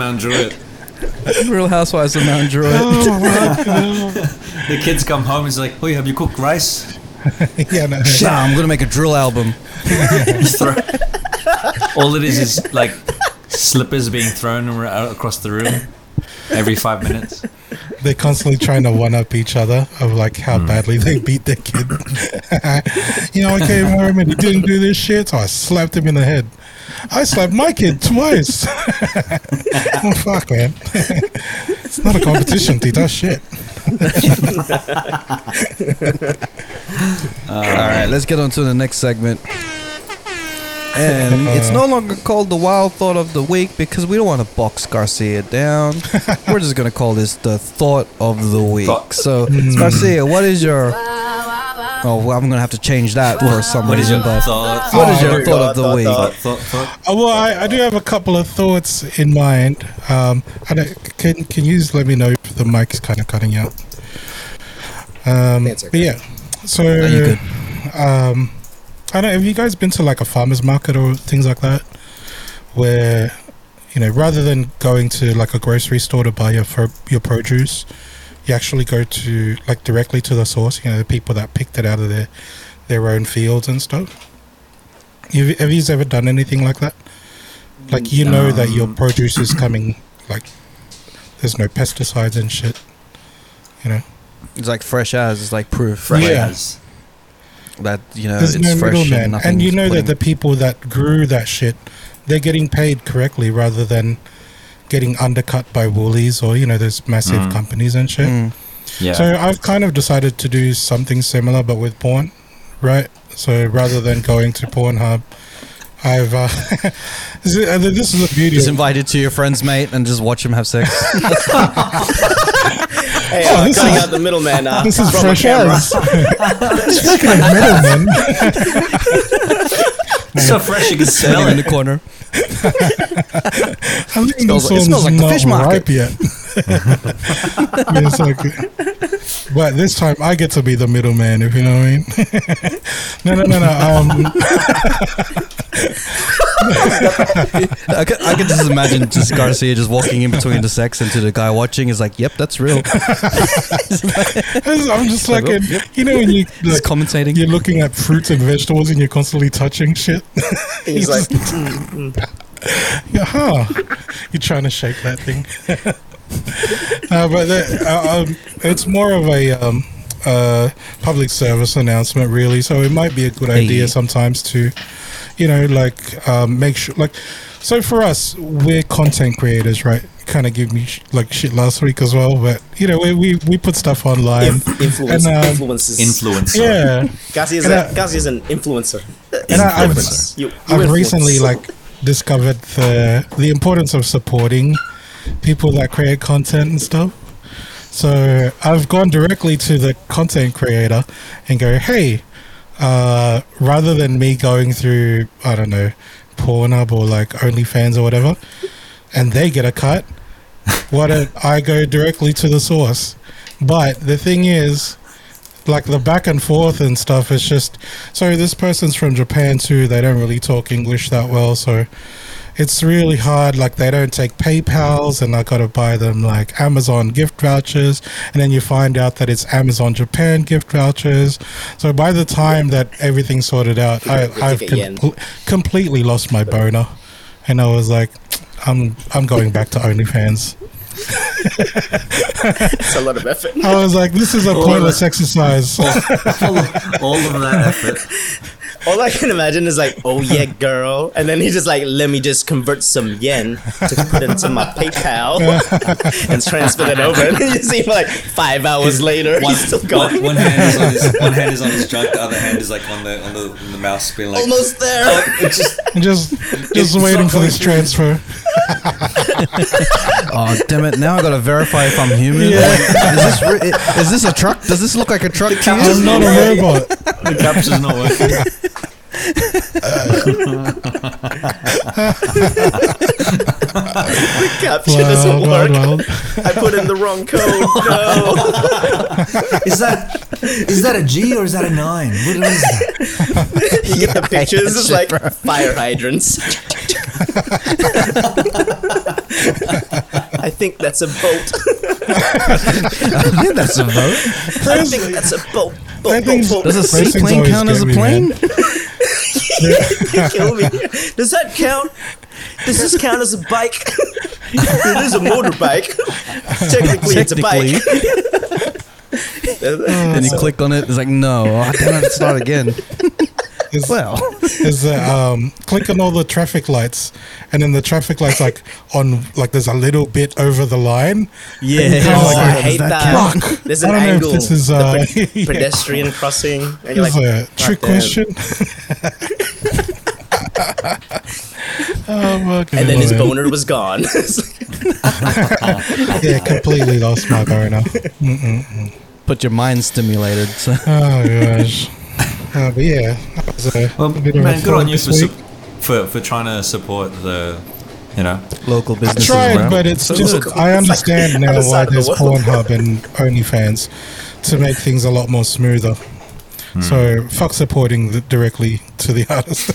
Mount Druitt. Real Housewives of Mount Druitt. Oh, the kids come home, he's like, hey, have you cooked rice? Yeah, no. I'm going to make a drill album. All it is, like, slippers being thrown across the room every 5 minutes. They're constantly trying to one-up each other of, like, how badly they beat their kid. You know, I came home and he didn't do this shit, so I slapped him in the head. I slapped my kid twice. Oh, fuck, man. It's not a competition, Tita. Shit. All right, let's get on to the next segment. And it's no longer called the Wild Thought of the Week because we don't want to box Garcia down. We're just going to call this the Thought of the Week. So, Garcia, what is your... Oh, well, I'm going to have to change that for some reason. What is your thought of the week? Well, I do have a couple of thoughts in mind. Can you just let me know if the mic's kind of cutting out? But yeah, so... Are you good? I don't know, have you guys been to like a farmer's market or things like that where, you know, rather than going to like a grocery store to buy your produce, you actually go to like directly to the source, you know, the people that picked it out of their own fields and stuff. Have you ever done anything like that? Like, you know that your produce is coming, like there's no pesticides and shit, you know? It's like fresh as, it's like proof. Fresh as. That, you know, there's it's no fresh and you know that the people that grew that shit, they're getting paid correctly rather than getting undercut by Woolies or, you know, those massive companies and shit. Yeah. So I've kind of decided to do something similar but with porn, right? So rather than going to Pornhub, I've this is a beauty. Just invited to your friends, mate, and just watch them have sex. Hey, I'm cutting out the middleman. This is fresh as. Speaking of middleman, so fresh you can smell it in the corner. I think it smells like the fish market. Yeah, it's like, but this time I get to be the middleman, if you know what I mean. I can just imagine just Garcia just walking in between the sex and to the guy watching is like, yep, that's real. I'm just like, you know, when you like, commentating, you're looking at fruits and vegetables and you're constantly touching shit. He's like, you're trying to shake that thing. But it's more of a public service announcement, really. So it might be a good idea sometimes to, you know, like make sure, like, so for us, we're content creators, right? Kind of give me shit last week as well, but you know, we put stuff online. Influencers. Yeah, Gazi is an influencer. And I've recently like discovered the importance of supporting people that create content and stuff. So I've gone directly to the content creator and go, hey, rather than me going through, I don't know, Pornhub or like OnlyFans or whatever, and they get a cut, why don't I go directly to the source? But the thing is, like the back and forth and stuff is just, so this person's from Japan too, they don't really talk English that well, so it's really hard, like they don't take PayPals and I gotta buy them like Amazon gift vouchers, and then you find out that it's Amazon Japan gift vouchers. So by the time that everything's sorted out, I've completely lost my boner and I was like, I'm going back to OnlyFans. It's a lot of effort. I was like, this is a pointless exercise. All of that effort. All I can imagine is like, oh yeah, girl. And then he's just like, let me just convert some yen to put into my PayPal and transfer it over. And you see, like 5 hours later, he's still gone. One hand is on his junk, the other hand is like on the mouse screen. Like, almost there. Just waiting for this transfer. Oh, damn it. Now I got to verify if I'm human. Yeah. Like, is this a truck? Does this look like a truck? I'm not a robot. The caption's not working. The caption doesn't work. I put in the wrong code. No. Is that a G or is that a 9? What is that? You get the pictures, it's like fire hydrants. I think that's a boat. I think that's a boat. I think that's a boat. Does a seaplane count as a plane? Kill me. Does that count? Does this count as a bike? It is a motorbike. Technically, it's a bike. Then you click on it. It's like, no, I can't start again. Well, is that click on all the traffic lights, and then the traffic lights there's a little bit over the line. Yeah, I hate that. There's an angle. This is pedestrian crossing. And you're trick question. And then his boner was gone. Yeah, completely lost my boner. Mm-mm-mm. Put your mind stimulated. So. Oh gosh. But yeah, that was good on you for trying to support the, local businesses. I tried, but it's just, I understand now why there's Pornhub and OnlyFans to make things a lot more smoother. Mm. So fuck supporting directly to the artist.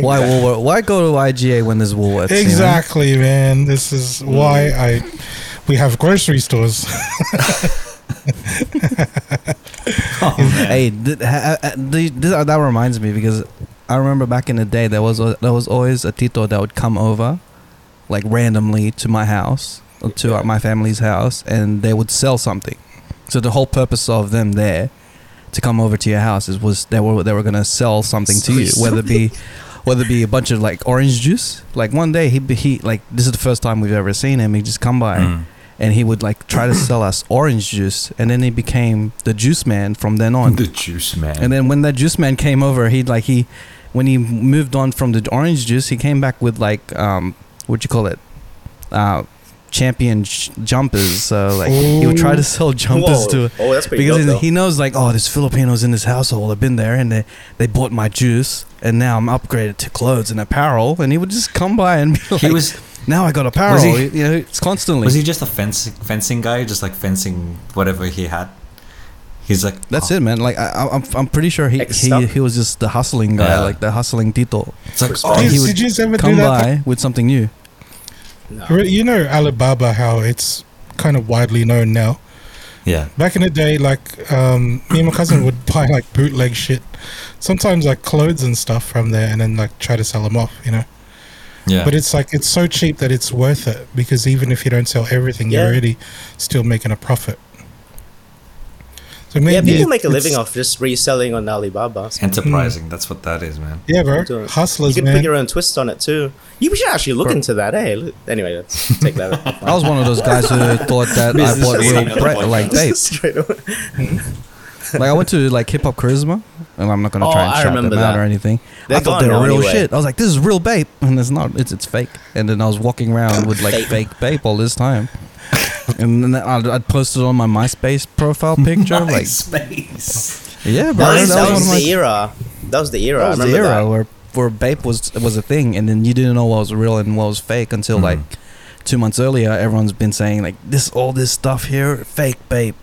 Why go to IGA when there's Woolworths? Exactly, man. This is why we have grocery stores. That reminds me, because I remember back in the day there was always a Tito that would come over, like randomly to my house or to my family's house, and they would sell something. So the whole purpose of them there to come over to your house was they were gonna sell something to you, whether it be a bunch of like orange juice. Like one day he like, this is the first time we've ever seen him. He just come by and he would like try to sell us orange juice, and then he became the juice man from then on. The juice man. And then when that juice man came over, when he moved on from the orange juice, he came back with like champion jumpers. So like he would try to sell jumpers to because he knows like, there's Filipinos in this household. I've been there and they bought my juice, and now I'm upgraded to clothes and apparel. And he would just come by and be like, now I got apparel. It's constantly. Was he just a fencing guy, just like fencing whatever he had? He's like, that's it, man. Like I'm pretty sure he was just the hustling guy, like the hustling Tito. It's like he would come by with something new. No. You know Alibaba, how it's kind of widely known now. Yeah. Back in the day, like me and my cousin would buy like bootleg shit, sometimes like clothes and stuff from there, and then like try to sell them off, Yeah. But it's like it's so cheap that it's worth it, because even if you don't sell everything, you're already still making a profit. So people make a living off just reselling on Alibaba. So. Enterprising, that's what that is, man. Yeah, bro. Hustlers, man. You can put your own twist on it, too. You should actually look into that, eh? Anyway, let's take that out. I was one of those guys who thought that I bought real dates. Like, I went to, like, Hip Hop Charisma, and I'm not going to try and shout them out or anything. I thought they were real shit. I was like, this is real babe, and it's not. It's fake. And then I was walking around with, like, fake babe all this time. And then I'd post it on my MySpace profile picture. MySpace. Yeah, bro. That was the era. Where Bape was a thing, and then you didn't know what was real and what was fake until like 2 months earlier. Everyone's been saying like all this stuff here, fake Bape,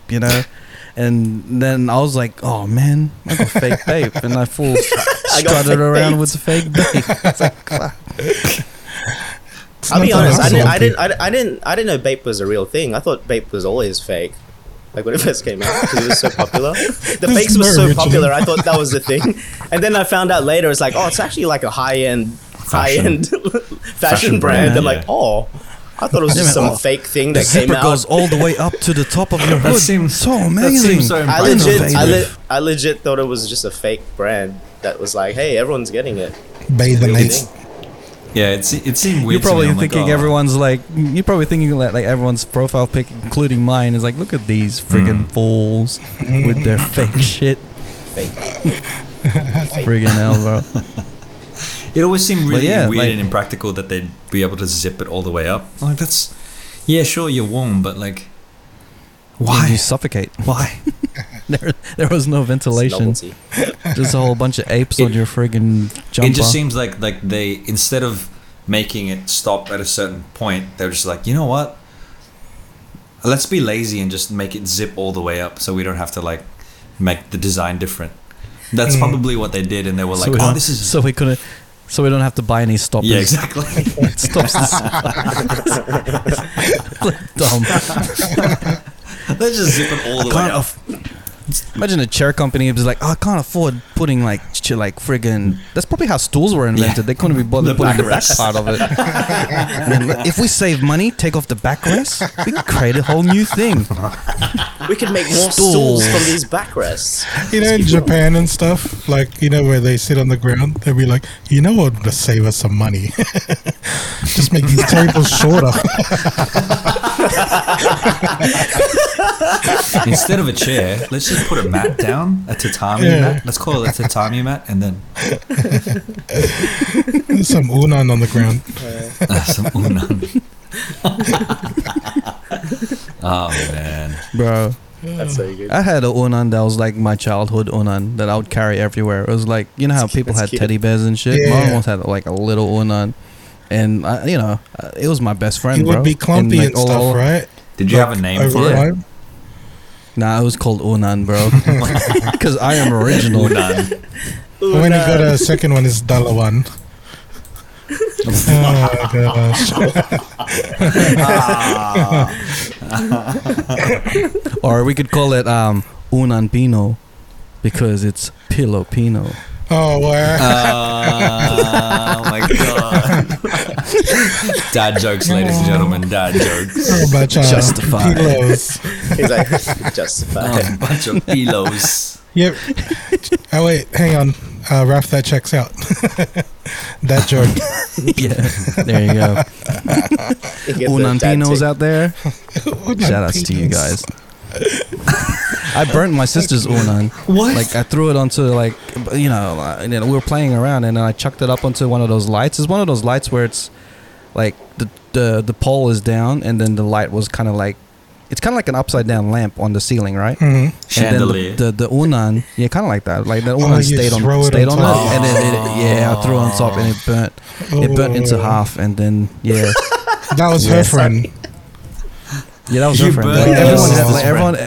And then I was like, oh man, I got fake Bape, and I full strutted around with the fake Bape. I'll be honest. I didn't know Bape was a real thing. I thought Bape was always fake, like when it first came out, because it was so popular. The fakes were so popular. I thought that was the thing, and then I found out later. It's like, it's actually like a high-end fashion brand. I'm like, I thought it was just some fake thing that came out. It goes all the way up to the top of your hood. That seems so amazing. I legit thought it was just a fake brand that was like, hey, everyone's getting it. Yeah, it seemed weird. You're probably thinking everyone's profile pic, including mine, is like, look at these friggin' fools with their fake shit. Friggin' hell, bro. It always seemed really weird and impractical that they'd be able to zip it all the way up. Like, that's... Yeah, sure, you're warm, but like... Why? You suffocate. Why? There was no ventilation. Just a whole bunch of apes on your friggin' jumper. It just seems like they, instead of making it stop at a certain point, they're just like, you know what? Let's be lazy and just make it zip all the way up so we don't have to like make the design different. That's probably what they did, and they were like, this is... So we don't have to buy any stoppers. Yeah, exactly. Stops. Dumb. Let's just zip it all the way up. Imagine a chair company was like, I can't afford putting like friggin'. That's probably how stools were invented. Yeah. They couldn't be bothered putting the back part of it. And if we save money, take off the backrest, we can create a whole new thing. We could make more stools from these backrests. You know, in Japan and stuff, like, you know, where they sit on the ground, they'll be like, you know what would save us some money? Just make these tables shorter. Instead of a chair, let's just put a mat down, a tatami mat. Let's call it a tatami mat, and then there's some unan on the ground. Some unan. Oh man, bro, that's so good. I had an unan that was like my childhood unan that I would carry everywhere. It was like, you know how people had teddy bears and shit. Yeah. Mom almost had like a little unan, and I, you know, it was my best friend. It would be clumpy and stuff, right? Did you have a name for it? Nah, it was called unan, bro. Because I am original. Unan. When I got a second one, it's dalawan. Oh gosh. Or we could call it unan pino, because it's pillow pino. Oh wow. Oh my god. Dad jokes, ladies and gentlemen. Dad jokes. A bunch of justified pillows. He's like, justified. A bunch of pillows. Yep. Oh wait, hang on. Raph, that checks out. That joke. Yeah, there you go. Unan Pinos out there. Shout outs to you guys. I burnt my sister's unan. What? Like, I threw it onto, like, you know, we were playing around, and then I chucked it up onto one of those lights. It's one of those lights where it's like the pole is down, and then the light was kind of like, it's kind of like an upside down lamp on the ceiling, right? Mm-hmm. Chandelier. And then the unan, yeah, kind of like that. Like the unan stayed on top. And then I threw it on top, and it burnt. Oh. It burnt into half, and then that was her friend. Yeah, that was her friend. Like, everyone had, like, everyone,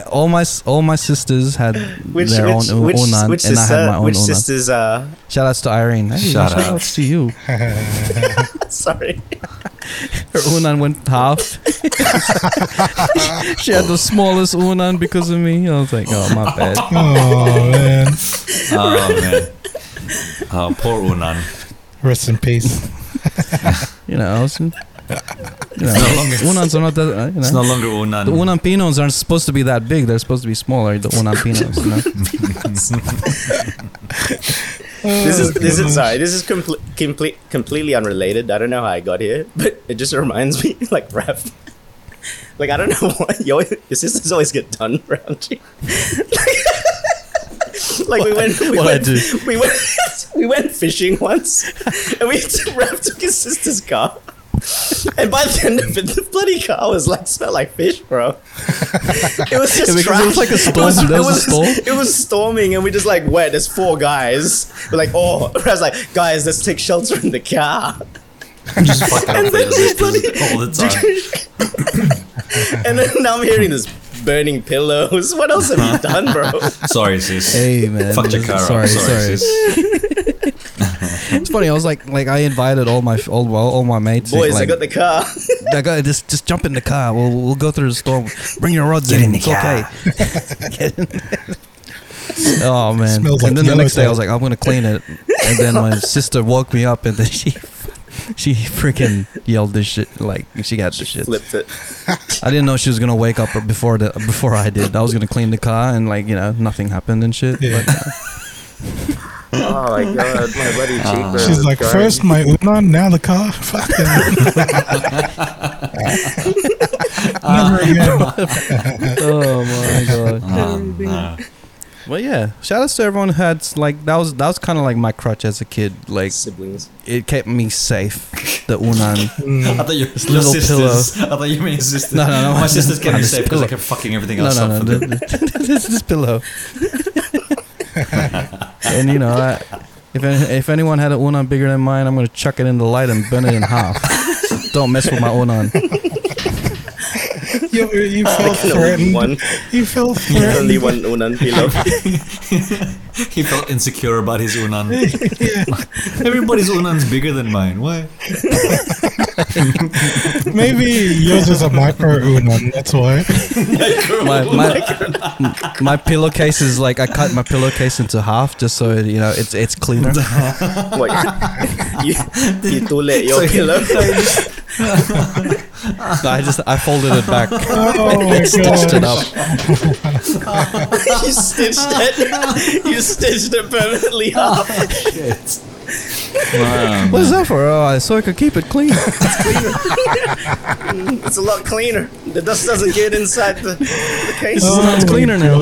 all my sisters had their own unan, and sister? I had my own unan. Which sisters? Shout outs to Irene. Hey, shout outs to you. Sorry. Her unan went half. She had the smallest unan because of me. I was like, oh, my bad. Oh, man. Oh, man. Oh, poor unan. Rest in peace. You know, I was... Unans are not that, it's no longer unan. The unan pinos aren't supposed to be that big. They're supposed to be smaller. The unan pinos, you know? This is completely unrelated. I don't know how I got here, but it just reminds me, like, Raph. Like, I don't know why your sisters always get done around you. Like, we went fishing once, and Raph took his sister's car. And by the end of it, the bloody car was like, smelled like fish, bro. It was just trash. It was like a storm. It was storming, and we just like, wait, there's four guys. We're like, oh, I was like, guys, let's take shelter in the car. Just fucking up this bloody all the time. And then now I'm hearing this burning pillows. What else have you done, bro? Sorry, sis. Hey, man. Fuck your car up. Sorry, sis. It's funny. I was like I invited all my mates. Boys, like, I got the car. That guy, just jump in the car. We'll go through the storm. Bring your rods in. It's okay. Get in there. Oh man! And then the next day, I was like, I'm gonna clean it. And then my sister woke me up, and then she freaking yelled this shit. Like, she got the shit. Flipped it. I didn't know she was gonna wake up before I did. I was gonna clean the car, and like, you know, nothing happened and shit. Yeah. But, oh my god, my bloody cheekbone. She's like, going. First my unan, now the car. Fuck that. Never again. Oh my god. No. Well, yeah, shout outs to everyone who had, like, that was kind of like my crutch as a kid. Like, siblings. It kept me safe. The unan. I thought your sisters. Pillow. I thought you mean your sisters. No. My sisters kept me safe because I kept fucking everything else up for them. This pillow. And you know, if anyone had an unan bigger than mine, I'm gonna chuck it in the light and burn it in half. Don't mess with my unan. You felt threatened. You felt threatened. Only one unan pillow. He felt insecure about his unan. Yeah. Everybody's unan's bigger than mine. Why? Maybe yours is a micro unan. That's why. My pillowcase is like, I cut my pillowcase into half just so it, you know, it's cleaner. What? You too late your pillow. No, I folded it back. Oh, stitched it up. You stitched it. You stitched it permanently up. Oh, shit. Wow. What's that for? Oh, so I could keep it clean. It's cleaner. It's a lot cleaner. The dust doesn't get inside the case. Oh, it's cleaner now.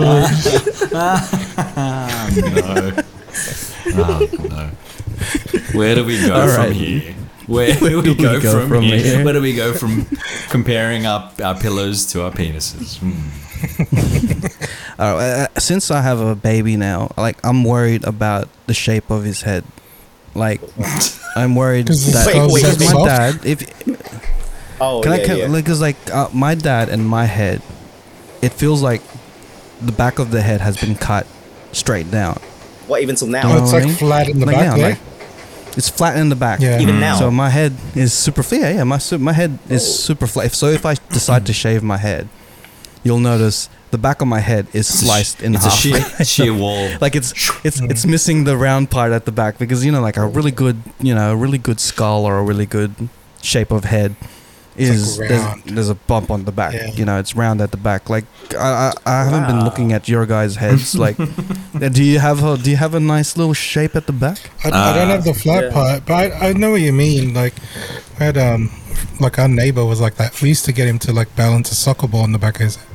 No. Oh, no. Where do we go from here? Where do we go from comparing our pillows to our penises? All right, since I have a baby now, like, I'm worried about the shape of his head. Like, I'm worried that my dad, my dad and my head, it feels like the back of the head has been cut straight down. What, even till now? No, it's like flat in the back. Yeah. It's flat in the back. Yeah. Even now. So my head is super flat. Yeah, my head is super flat. So if I decide to shave my head, you'll notice the back of my head is sliced in half. It's a sheer wall. Like it's missing the round part at the back because, you know, like a really good skull or a really good shape of head is like there's a bump on the back. Yeah. You know, it's round at the back. Like I haven't been looking at your guys' heads. Like, do you have a nice little shape at the back? I don't have the flat part, but I know what you mean. Like, I had our neighbor was like that. We used to get him to like balance a soccer ball on the back of his head.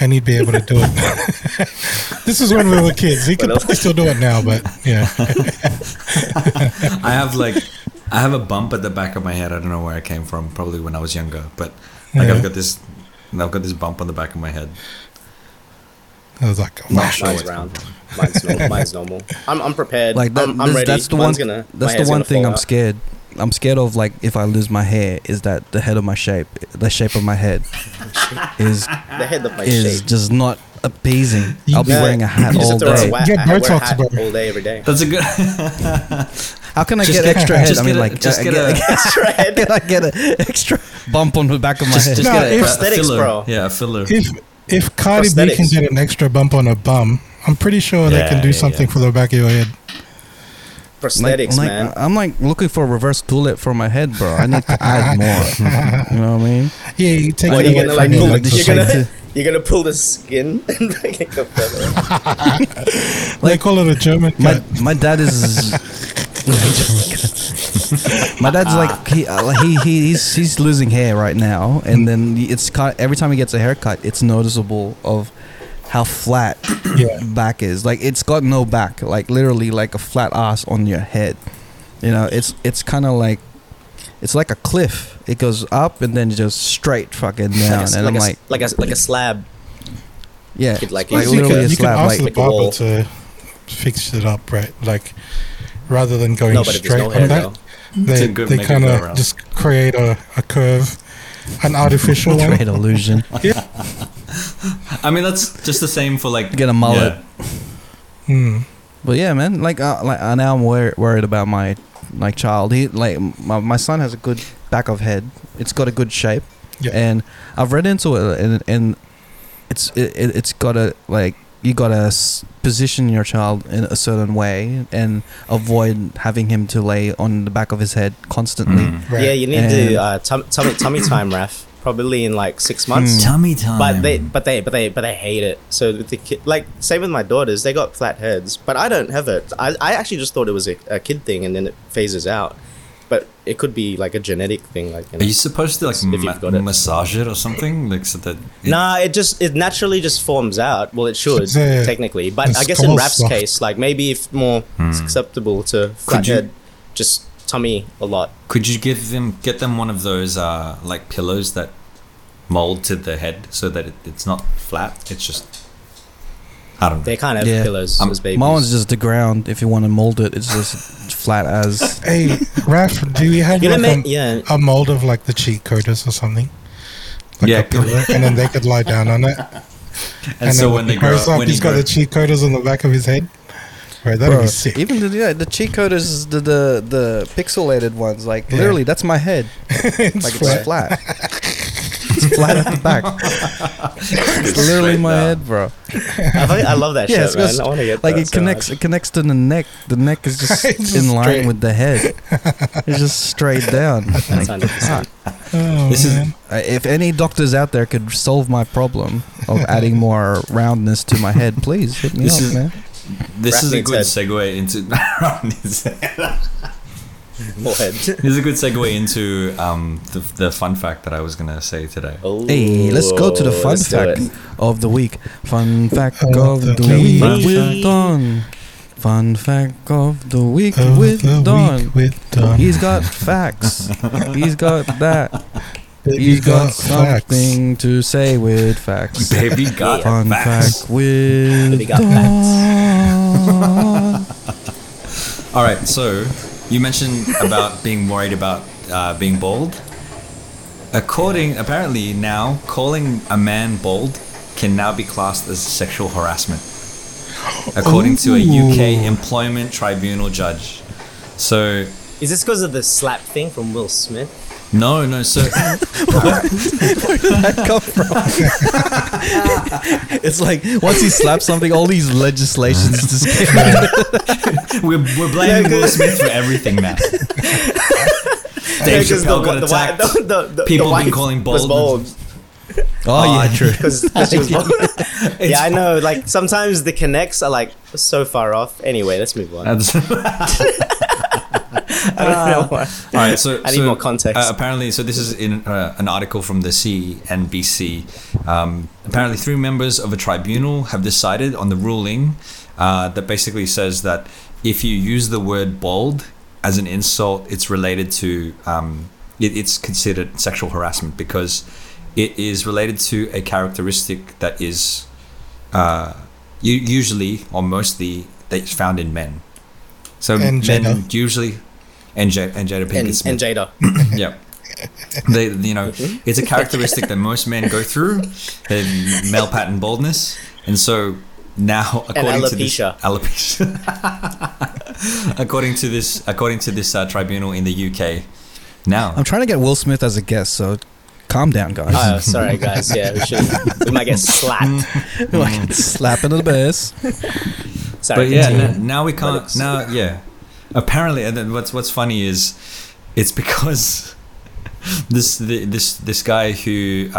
And he'd be able to do it. This is when we were kids. He could probably still do it now, but yeah. I have a bump at the back of my head. I don't know where I came from. Probably when I was younger, but I've got this bump on the back of my head. I was like, mine's round. Mine's normal. I'm prepared. Like that, I'm ready. That's the one thing I'm scared. I'm scared of, like, if I lose my hair, is that the shape of my head is just not appeasing. I'll be wearing a hat all day. All day, every day. That's a good. How can I get extra head? I mean, like, get extra head. Can I get an extra bump on the back of my head? Just get prosthetics, bro. Yeah, filler. If Cardi B can get an extra bump on a bum, I'm pretty sure they can do something for the back of your head. Prosthetics, like, man. I'm like looking for a reverse toilet for my head, bro. I need to add more. You know what I mean? Yeah, you take it away from me. You're gonna pull the skin and make it go further. They call it a German. My dad is. My dad's like he's losing hair right now, and then it's cut. Every time he gets a haircut, it's noticeable of how flat back is. Like, it's got no back, like literally like a flat ass on your head. You know, it's kind of like, it's like a cliff. It goes up and then just straight fucking down. Like a slab. Yeah, like literally a slab. You can ask the barber to fix it up, right? Like, rather than going straight on that, they kind of just create a curve. An artificial one. Great illusion. Yeah. I mean, that's just the same for like get a mullet. Yeah. But yeah, man. Like now I'm worried about my like child. He like my son has a good back of head. It's got a good shape. Yeah. And I've read into it, and it's got a like you got to position your child in a certain way and avoid having him to lay on the back of his head constantly. Right. Yeah, you need to tummy time, Raf. Probably in like 6 months. Tummy time. But they hate it. So with the kid, like, same with my daughters, they got flat heads, but I don't have it. I actually just thought it was a kid thing, and then it phases out. But it could be like a genetic thing. Like, you know, are you supposed to like massage it or something? Like, so that it naturally just forms out. Well, it should technically, but I guess in Rap's case, like maybe if more susceptible to flathead, just tummy a lot. Could you get them one of those like pillows that mold to the head so that it's not flat? It's just. I don't know. They can't have pillows as babies. My one's just the ground. If you want to mold it, it's just flat as. Hey, Raph, do you have a mold of like the Cheat Coders or something? Like a pillow, and then they could lie down on it. And so when they grow up, he's got the Cheat Coders on the back of his head. Right, that'd be sick. Even the Cheat Coders, the pixelated ones, like literally, that's my head. Like it's flat. It's flat at the back. It's literally my head, bro. I love that shit, man. I want to get like that it connects to the neck. The neck is just in line with the head. It's just straight down. That's 100%. Oh, this is, if any doctors out there could solve my problem of adding more roundness to my head, please hit me up, man. This is a good segue into the fun fact that I was gonna say today. Oh, hey, let's go to the fun fact of the week. Fun fact of the week with Don. Fun fact of the week with Don. He's got facts. He's got that. He's got something to say with facts. Baby got fun facts. Fact with Baby got facts. All right, so you mentioned about being worried about being bald. Apparently now, calling a man bald can now be classed as sexual harassment, according to a UK Employment Tribunal judge. So, is this because of the slap thing from Will Smith? No, so where did that come from? It's like once he slaps something, all these legislations just came out. We're blaming Will Smith for everything now. Dave Chappelle got attacked. People have been calling bald. Oh, yeah, true. Yeah, I know. Like sometimes the connects are like so far off. Anyway, let's move on. I don't know why. All right, so I need more context. Apparently, so this is in an article from the CNBC. Apparently, three members of a tribunal have decided on the ruling that basically says that if you use the word "bald" as an insult, it's related to it's considered sexual harassment because it is related to a characteristic that is usually or mostly that is found in men. So and men Jada. Usually, and Jada Pinkett Smith. And Jada. Yeah. They, it's a characteristic that most men go through, male pattern baldness. And so now, according to this tribunal in the UK, now I'm trying to get Will Smith as a guest, so calm down, guys. Oh, sorry, guys. Yeah, we might get slapped. We might get slapped in the base. Sorry, but continue. Yeah, now we can't. Now, yeah. Apparently, and then what's funny is, it's because this guy who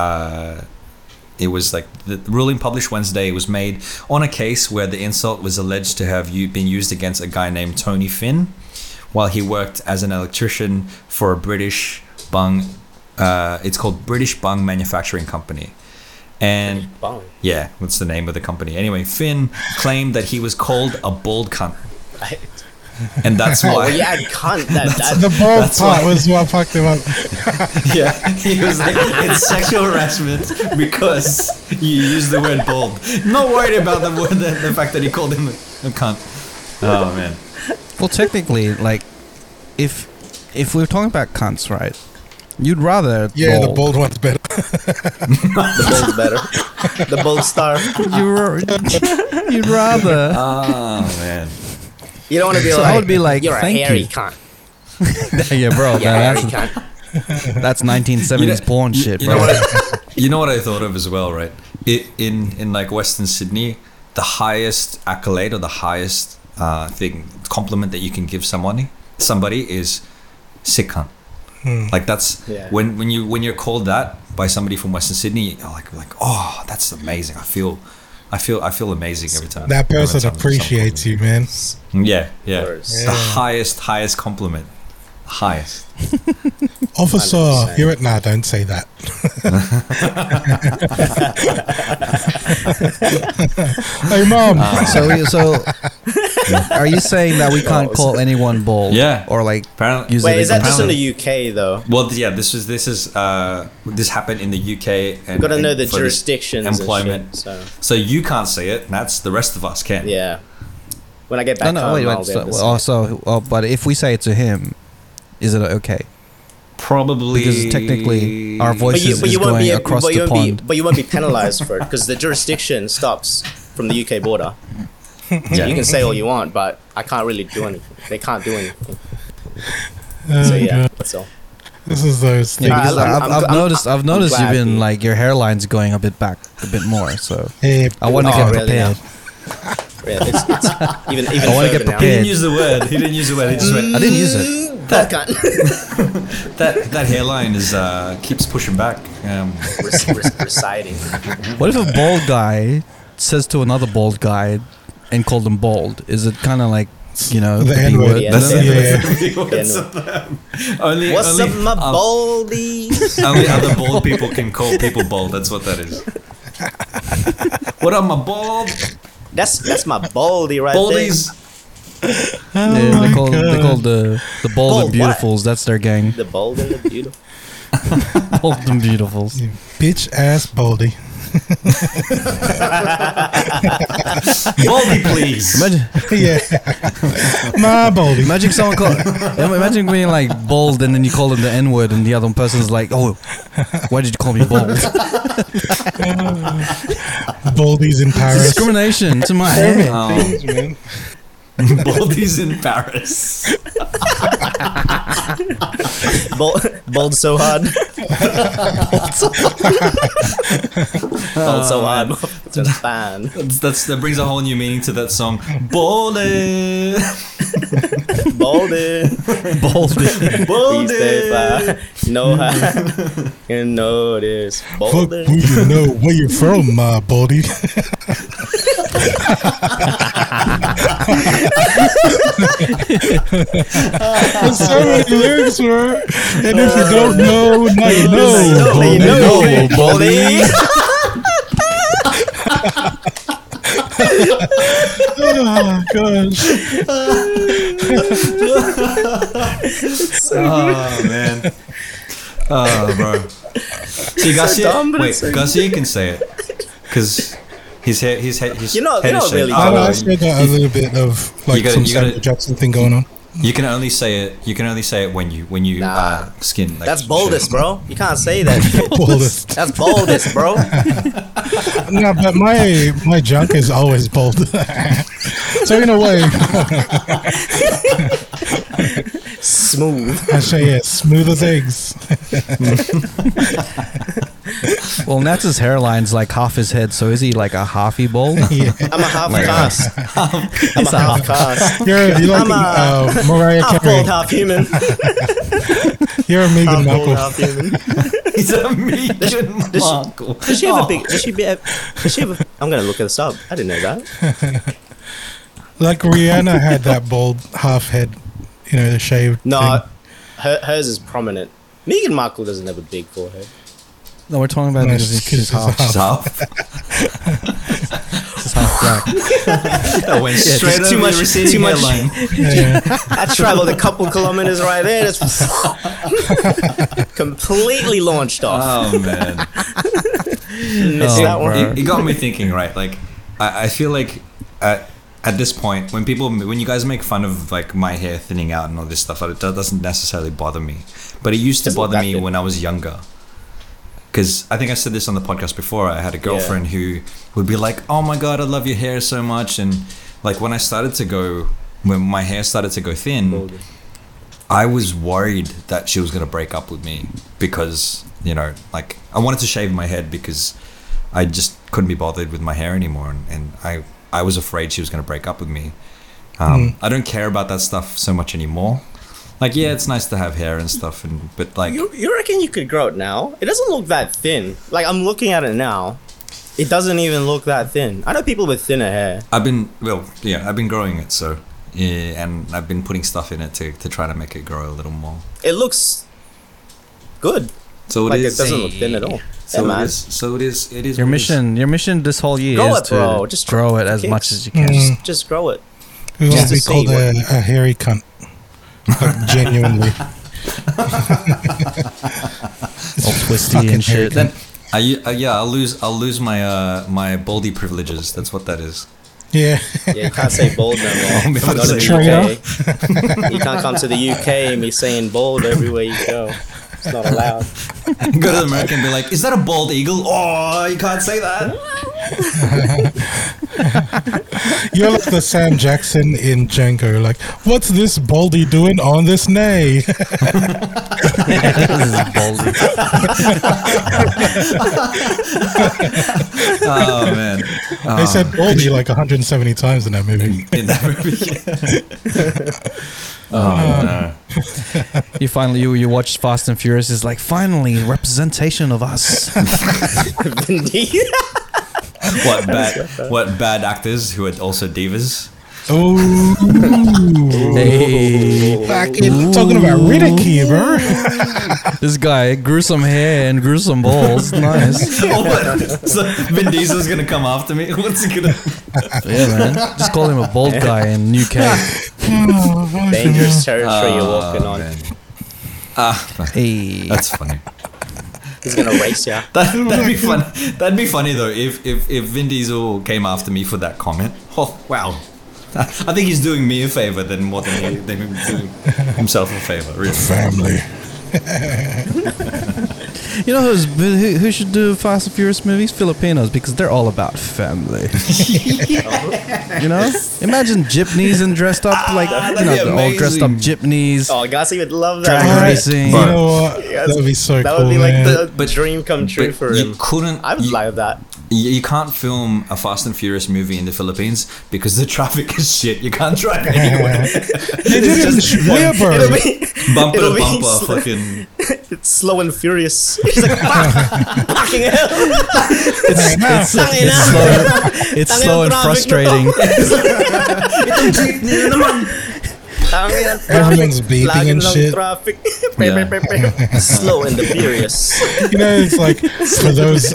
it was like the ruling published Wednesday was made on a case where the insult was alleged to have been used against a guy named Tony Finn, while he worked as an electrician for a British bung. It's called British Bung Manufacturing Company. And yeah, what's the name of the company? Anyway, Finn claimed that he was called a bald cunt, and that's why. Well, yeah, cunt. That's the bald part was what fucked him up. Yeah, he was like, it's sexual harassment because you use the word bald. Not worried about the fact that he called him a cunt. Oh man. Well, technically, like, if we're talking about cunts, right? You'd rather the bold one's better. The bold's better. The bold star. You'd rather. Oh man. You don't want to be I would be like, you're a hairy cunt. Yeah, bro. Yeah, that's 1970s porn shit, bro. You know what I thought of as well, right? In like Western Sydney, the highest accolade or the highest compliment that you can give somebody is sick cunt. Like that's when you're called that by somebody from Western Sydney, you're like oh, that's amazing. I feel amazing every time. That person appreciates you, man. Yeah. The highest compliment. Highest. Officer, you're at nah, don't say that. Hey mom. So are you saying that we can't call anyone bald? Yeah. Or like apparently. Wait, is that just in the UK though? Well yeah, this happened in the UK and gotta know the jurisdictions employment. And shit, so you can't say it, and that's the rest of us can. Yeah. When I get back home, I'll be able to say it. But if we say it to him, is it okay? Probably, because technically our voices is going across the pond. But you won't be penalized for it because the jurisdiction stops from the UK border. Yeah. You can say all you want, but I can't really do anything. They can't do anything. So yeah, that's all. This is those things. Yeah, I've noticed you've been like your hairline's going a bit back, a bit more. So I want to get prepared. Yeah, it's even I want to get prepared. Now. He didn't use the word. He just went. I didn't use it. That hairline is keeps pushing back. Reciting. What if a bald guy says to another bald guy and called him bald? Is it kind of like? You know, the N-word. That's the N-word. Only, what's up, my baldies? Only other bald people can call people bald. That's what that is. What up, my bald? That's my baldy right baldies. There. Baldies. Oh yeah, they call the bald and beautifuls. What? That's their gang. The bald and the beautiful. Bald and beautifuls. You bitch ass baldy. Baldy, please. Imagine, yeah, my baldy. Imagine someone call. Imagine being like bald, and then you call them the N word, and the other person's like, "Oh, why did you call me bald?" Baldies in Paris. Discrimination to my head. Oh. Baldies in Paris. Bald so hard. Bald so hard. Just fine. That brings a whole new meaning to that song. Baldy. Baldy. Baldy. Baldy. No hard. You know this. Baldy. Fuck, you know where you're from, my baldy. So many lyrics, bro. And if you don't know, now you know. Now you know, buddy. Oh gosh. Oh man. Oh bro. See, Garcia can say it because. His head is shaking. I said that a little bit of like some Samuel Jackson thing going on. You can only say it when you skin. Like, that's boldest, bro. You can't say that. Boldest. That's boldest, bro. No, but my junk is always bold. So in a way, smooth. I say yes, smooth as eggs. Well, Nats's hairline's like half his head, so is he like a halfy bald? Yeah. I'm a half cast. I'm a half cast. You're like Mariah Carey. Half human. You're a Megan Markle. He's a Megan Markle. Does she have a big? Does she have a, I'm gonna look this up. I didn't know that. Like Rihanna had that bald half head, you know, the shaved. No, hers is prominent. Megan Markle doesn't have a big forehead. No, we're talking about she's half. She's half. She's half black. That went straight over the receding hairline. I traveled a couple kilometers right there. Just completely launched off. Oh, man. Missed that one. It got me thinking, right? Like, I feel like at this point, when you guys make fun of like my hair thinning out and all this stuff, that doesn't necessarily bother me. But it used to bother me when I was younger. Because I think I said this on the podcast before, I had a girlfriend who would be like, oh my God, I love your hair so much. And like when my hair started to go thin, I was worried that she was going to break up with me because, you know, like I wanted to shave my head because I just couldn't be bothered with my hair anymore. And I was afraid she was going to break up with me. I don't care about that stuff so much anymore. Like, yeah, it's nice to have hair and stuff, but like... You reckon you could grow it now? It doesn't look that thin. Like, I'm looking at it now. It doesn't even look that thin. I know people with thinner hair. I've been growing it, so... Yeah, and I've been putting stuff in it to try to make it grow a little more. It looks good. So like it doesn't look thin at all. So yeah, it is. Your mission this whole year is to just grow it as much as you can. Just grow it. We want to be called a hairy cunt. Like, genuinely. All twisty and shit. Then I'll lose my my baldy privileges. That's what that is. Yeah. Yeah, you can't say bald no more. You can't come to the UK and be saying bald everywhere you go. It's not allowed. Go to America and be like, is that a bald eagle? Oh, you can't say that. You're like the Sam Jackson in Django. Like, what's this Baldy doing on this nay? This is Baldy. Oh man, they said Baldy like 170 times in that movie. In that movie. Oh no! You finally you watched Fast and Furious. It's like finally representation of us. What bad actors who are also divas? Oh, hey. Back in talking about Riddick here, bro. This guy gruesome hair and gruesome balls. Nice. So Vin Diesel's gonna come after me. What's he gonna? Yeah, man. Just call him a bald guy in UK. Dangerous territory you're walking on. Hey, that's funny. He's gonna race you. That'd be fun. That'd be funny though if Vin Diesel came after me for that comment. Oh wow. I think he's doing me a favor than more than him doing himself a favor. Really. Family. You know who should do Fast and Furious movies? Filipinos, because they're all about family. Yeah. You know, imagine Japanese and dressed up like you know, they're all dressed up Japanese. Oh, Garcia would love that. Drag racing. You know what? Yes, that'd be so cool. That would be like the dream come true for him. I would like that. You can't film a Fast and Furious movie in the Philippines because the traffic is shit. You can't drive anywhere. They didn't swear, bro. Bumper to bumper, fucking. It's slow and furious. It's like, fucking hell. It's slow and frustrating. Everyone's beeping and shit. Yeah. Slow and furious. You know, it's like for those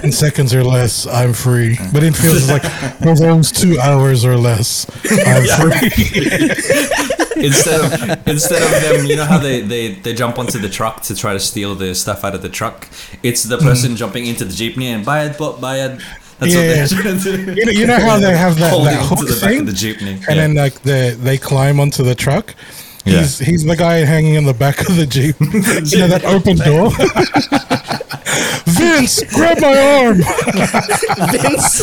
10 seconds or less, I'm free. But it feels like for those 2 hours or less, I'm free. Instead of them, you know how they jump onto the truck to try to steal the stuff out of the truck? It's the person jumping into the jeepney and buy it. That's what they're trying to do. You know how they have that hook the thing? Back of the jeepney. And then like they climb onto the truck? Yeah. He's the guy hanging in the back of the jeep. You know, that open door? Vince, grab my arm. Vince.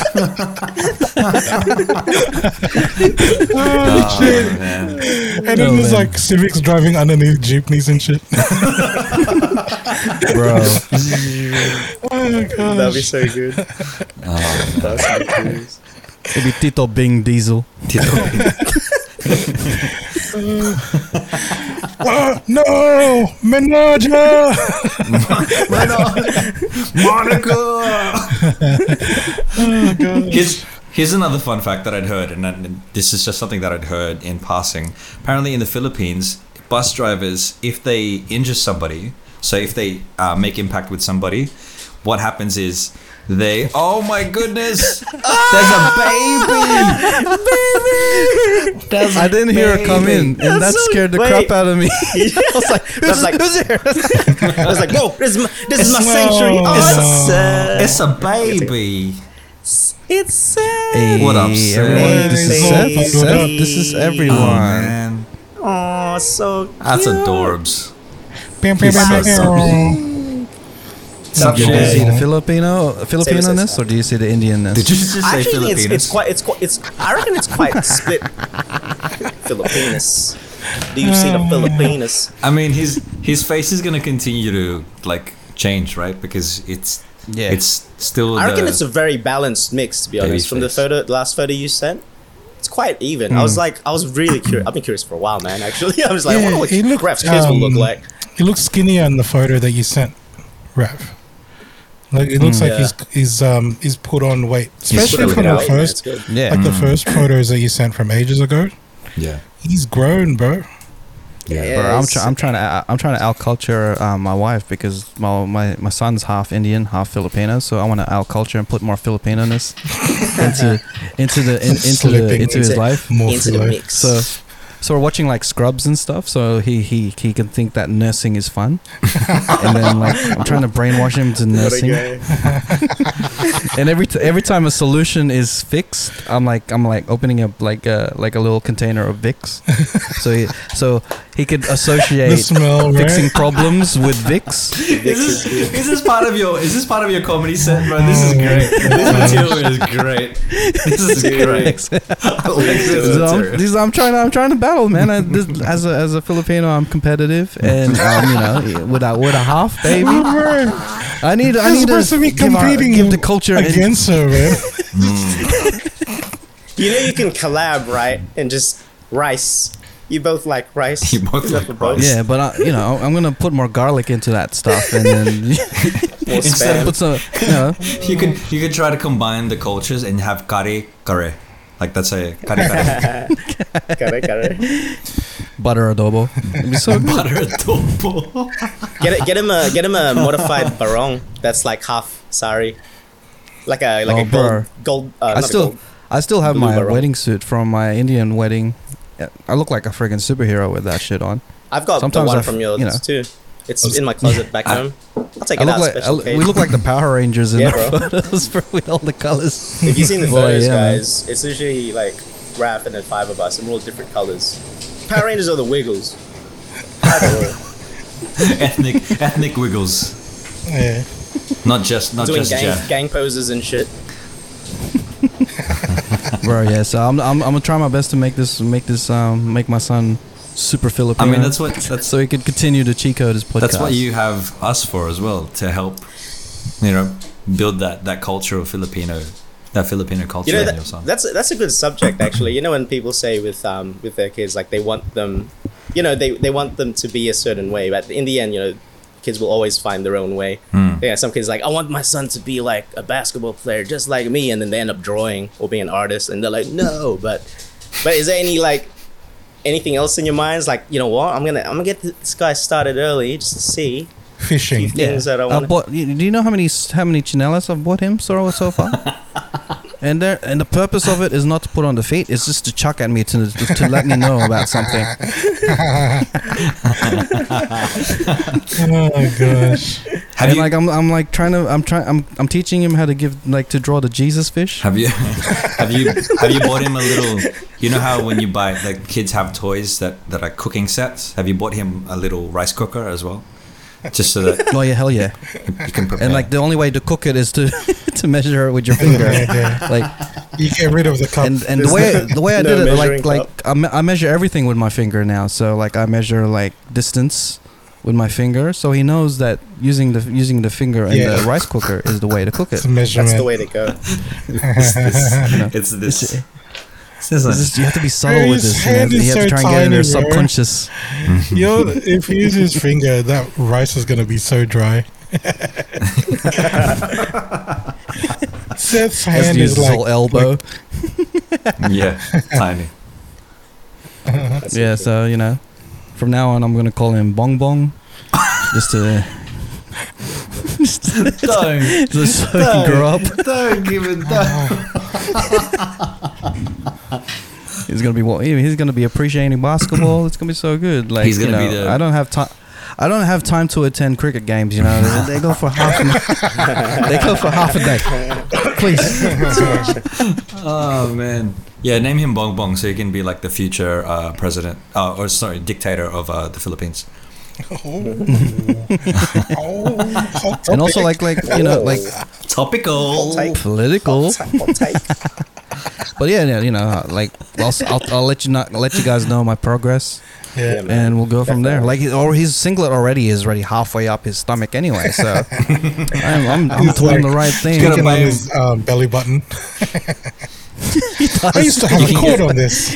Oh, shit. Man. And it was like Civics driving underneath jeepneys and shit. Bro. Oh my gosh. That'd be so good. Oh, that's so cool. It'd be Tito Bing Diesel. Tito Bing. No, Menage, Monica. Oh, gosh. Here's another fun fact that I'd heard, and this is just something that I'd heard in passing. Apparently, in the Philippines, bus drivers, if they injure somebody, so if they make impact with somebody, what happens is they, oh my goodness, there's a baby. There's I didn't hear her come in, and that scared the crap out of me. I was like, who's here? I was like, no, this is my sanctuary. Oh, it's a baby. It's Seth. Hey, what up, Seth? Everyone, this is Seth. Seth, this is everyone. Oh, so cute. That's adorbs. Do you see the Filipino-ness, or do you see the Indian-ness? Did you just say Filipinos? I reckon it's quite split. Filipinos. Do you see the Filipinos? I mean, his face is gonna continue to like change, right? Because it's still. I reckon it's a very balanced mix, to be honest. From the last photo you sent. It's quite even. I was really curious. I've been curious for a while, man. Actually, I was like, what would Raph's kids will look like? He looks skinnier in the photo that you sent, Raph. Like it looks like he's put on weight, especially from the first, the first photos that you sent from ages ago. Yeah, he's grown, bro. Yeah, bro. I'm trying to out culture my wife because my son's half Indian, half Filipino. So I want to out culture and put more Filipino-ness into his life, into the mix. So we're watching like Scrubs and stuff, so he can think that nursing is fun. And then like I'm trying to brainwash him to nursing. And every time a solution is fixed, I'm like opening up like a little container of Vicks. So he could associate the smell, fixing problems with Vicks. Is this part of your comedy set, bro? This is great. This material is great. I like this material. So I'm trying to battle, man. As a Filipino, I'm competitive, and with a half baby. I need to give the culture against her, man. You know, you can collab, right? And just rice. You both like rice. Yeah, but I'm gonna put more garlic into that stuff, and then instead of put some. You could try to combine the cultures and have kare kare, like that's a kare. Kare kare. Butter adobo. It'd be so butter adobo. Get him a modified barong. That's like half sari, like a gold. I still have my barong. Wedding suit from my Indian wedding. I look like a friggin' superhero with that shit on. I've got sometimes the one from yours too. It's in my closet back home. I'll take it out. We look like the Power Rangers in the photos, bro, with all the colors. If you've seen the photos, guys, man. It's usually like Raph and then five of us, and we're all different colors. Power Rangers are the Wiggles. ethnic Wiggles. Yeah. Not just gang poses and shit. Bro, yeah. So I'm gonna try my best to make my son super Filipino. I mean, that's so he could continue the Cheat Coders podcast. That's what you have us for as well, to help, build that culture of Filipino, that Filipino culture in your son. That's a good subject actually. You know, when people say with their kids, like they want them, they want them to be a certain way, but in the end, kids will always find their own way. Mm. Yeah, some kids are like, I want my son to be like a basketball player just like me, and then they end up drawing or being an artist, and they're like, no, but is there any anything else in your minds? Like, you know what? I'm gonna get this guy started early just to see. Fishing. Things that I want. Do you know how many chinelas I've bought him so far? And the purpose of it is not to put on the feet. It's just to chuck at me to let me know about something. Oh my gosh! I'm teaching him how to to draw the Jesus fish. Have you bought him a little? You know how when you buy kids have toys that are cooking sets. Have you bought him a little rice cooker as well? Just so that hell yeah, you can prepare. And the only way to cook it is to to measure it with your finger. Yeah. You get rid of the cup. And the way I did it, I measure everything with my finger now. So I measure distance with my finger, so he knows that using the finger and the rice cooker is the way to cook it. That's the way to go. It's this. You have to be subtle with this. You have to try and get in your subconscious. If he uses his finger, that rice is going to be so dry. Seth's hand is like his whole elbow. Yeah, tiny. Yeah, so from now on, I'm going to call him Bong Bong, just to. Don't grow up. Don't give it that. He's gonna be appreciating basketball. It's gonna be so good. He's gonna be there. I don't have time to attend cricket games. They go for half. They go for half a day. Please. Oh man. Yeah, name him Bong Bong, so he can be the future president. Dictator of the Philippines. And also topical, political. But I'll let you guys know my progress. Yeah, and we'll go from there. His singlet is already halfway up his stomach anyway. So I'm doing the right thing. He's gonna buy his belly button. I used to have a cord on this.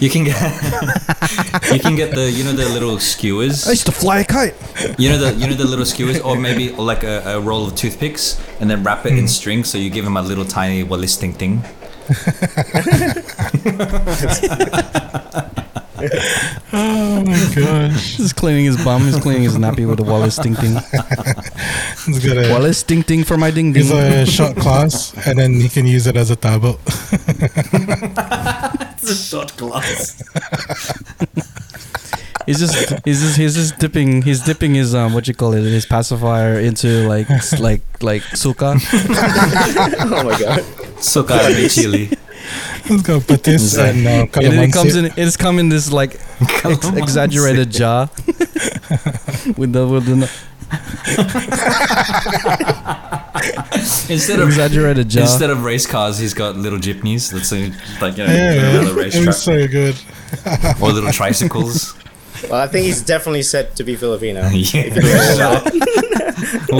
You can get the little skewers. I used to fly a kite. You know the little skewers, or maybe a roll of toothpicks, and then wrap it in string, so you give him a little tiny wallis ting ting. Oh my gosh! He's cleaning his bum. He's cleaning his nappy with a Wallace Ting Ting. Wallace Ting Ting for my ding ding. He's a shot class, and then he can use it as a tabo. It's a shot class. He's dipping his his pacifier into like suka. Oh my god, suka and chili. Let's go put this and it comes in this like exaggerated jar with the instead of race cars, he's got little jeepneys. That's like little race track. It's so good. Or little tricycles. Well, I think he's definitely set to be Filipino. We'll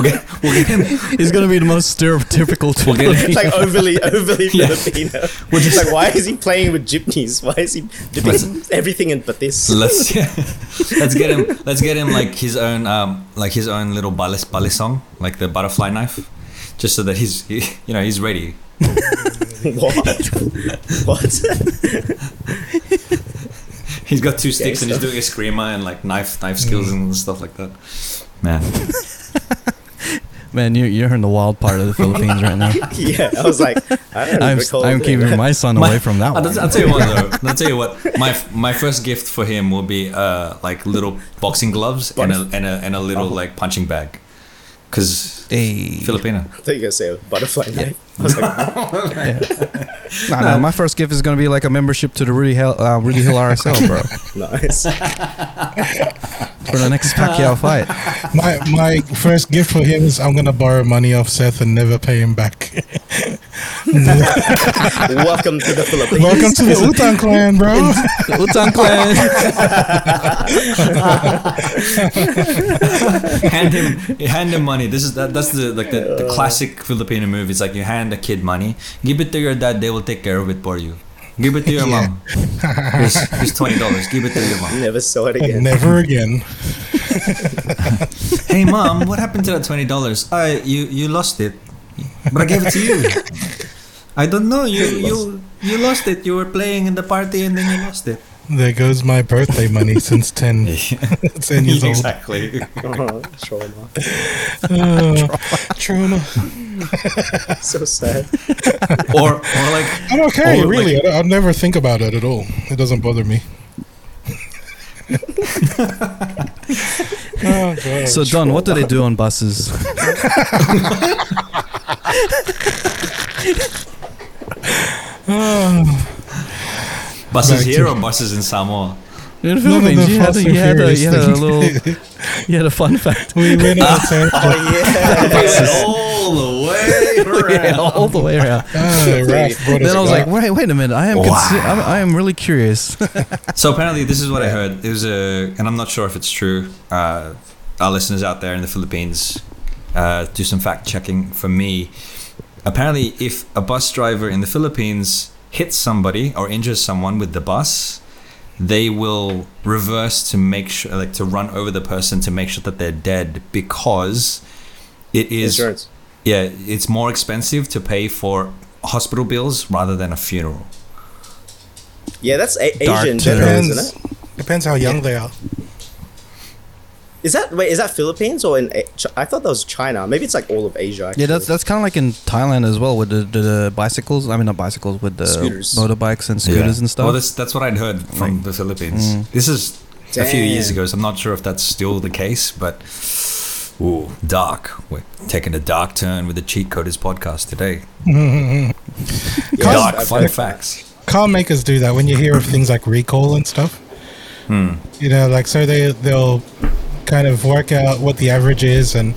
get him. He's gonna be the most stereotypical Filipino. Like overly Filipino. We'll just, like, why is he playing with jeepneys? Why is he doing everything in patis? Let's get him like his own little balisong, like the butterfly knife, just so that he's ready. What? He's got two sticks and he's doing a screamer and like knife skills and stuff like that. Man, you're in the wild part of the Philippines right now. Yeah, I was like, I'm keeping my son away from that one. I'll tell you what though. I'll tell you what. My first gift for him will be like little boxing gloves and a little like punching bag. Because Filipino. I thought you were going to say a butterfly knife. I was like, No, my first gift is going to be like a membership to the Rudy Hill RSL, bro. Nice. For the next Pacquiao fight. My first gift for him is I'm going to borrow money off Seth and never pay him back. Welcome to the Philippines. Welcome to the Utang clan, bro. The Utang clan. hand him money. This is that's the classic Filipino move. It's like you hand a kid money, give it to your dad, they will take care of it for you. Give it to your mom. Here's $20. Give it to your mom. Never saw it again. Never again. Hey mom, what happened to that $20? You lost it. But I gave it to you. I don't know. You lost it. You were playing in the party and then you lost it. There goes my birthday money since 10 years old. Exactly. Trauma. Trauma. So sad. Or like I'm okay, really. Like, I'll never think about it at all. It doesn't bother me. Oh, God, so Don, what do they do on buses? Buses here or buses in Samoa? In the Philippines, you had a fun fact. We went on a turn. All the way around. Then I was like, wait a minute, I am really curious. So apparently this is what I heard. It was and I'm not sure if it's true. Our listeners out there in the Philippines, do some fact checking for me. Apparently, if a bus driver in the Philippines hits somebody or injures someone with the bus, they will reverse to make sure, like, to run over the person to make sure that they're dead, because it is insurance. Yeah, it's more expensive to pay for hospital bills rather than a funeral. Yeah, that's Asian general, isn't it? Depends how young they are. Is that Philippines or I thought that was China. Maybe it's like all of Asia, actually. Yeah, that's kind of like in Thailand as well with the bicycles. I mean, not bicycles, with the scooters. Motorbikes and scooters and stuff. Well, that's what I'd heard from the Philippines. This is a few years ago, so I'm not sure if that's still the case, but ooh, dark. We're taking a dark turn with the Cheat Coders podcast today. Dark fun facts. Car makers do that when you hear of things like recall and stuff. You know, like, so they'll kind of work out what the average is, and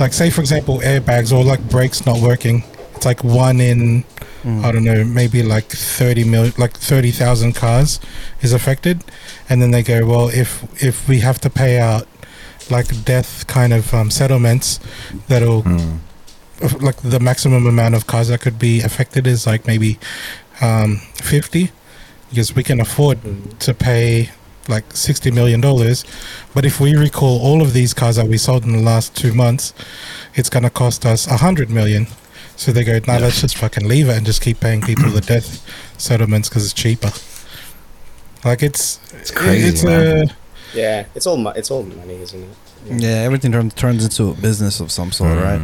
like, say for example, airbags or like brakes not working, it's like one in I don't know, maybe like 30,000 cars is affected, and then they go, well, if we have to pay out like death kind of settlements, that'll like the maximum amount of cars that could be affected is like maybe 50, because we can afford to pay like $60 million, but if we recall all of these cars that we sold in the last 2 months, it's going to cost us $100 million. So they go, no, let's just fucking leave it and just keep paying people the death settlements because it's cheaper. Like, it's crazy. It's all money, isn't it? Yeah, everything turns into a business of some sort, right?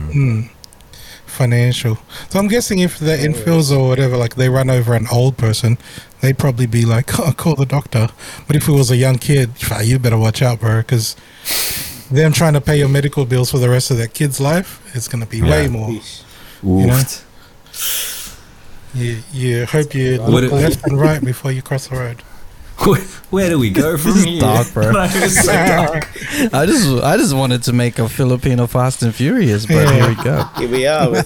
financial. So I'm guessing if the infills or whatever, like they run over an old person, they'd probably be like, oh, call the doctor. But if it was a young kid, you better watch out, bro, because them trying to pay your medical bills for the rest of that kid's life, it's going to be way more. You know? You hope you look left and right before you cross the road. Where do we go from here? Dark, bro. Like, it's so dark. I just wanted to make a Filipino Fast and Furious, but here we go. Here we are with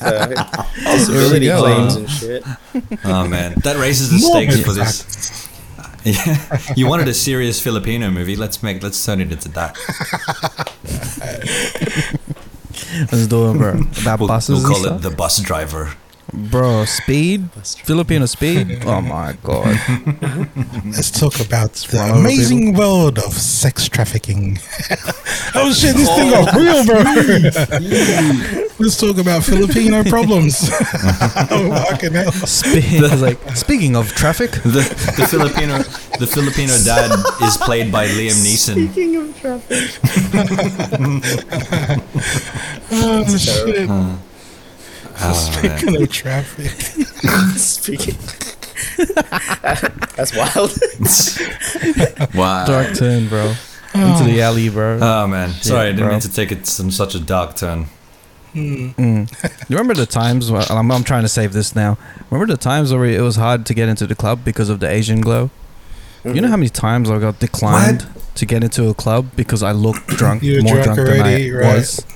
disability claims and shit. Oh man, that raises the stakes for this. Yeah, you wanted a serious Filipino movie. Let's turn it into that. Let's do it, bro. About buses. We'll call it The Bus Driver. Bro, speed, Filipino speed. Oh my god! Let's talk about the amazing world of sex trafficking. Oh shit, this thing got real, bro. Let's talk about Filipino problems. Oh fucking hell! Speaking of traffic, the Filipino dad is played by Liam Neeson. Speaking of traffic. Oh shit. Speaking of traffic. Speaking. That's wild. Wow. Dark turn, bro. Into the alley, bro. Oh, man. Sorry, I didn't mean to take it some such a dark turn. You remember the times, well, I'm trying to save this now. Remember the times where it was hard to get into the club because of the Asian glow? Mm-hmm. You know how many times I got declined to get into a club because I looked drunk, more drunk than I was?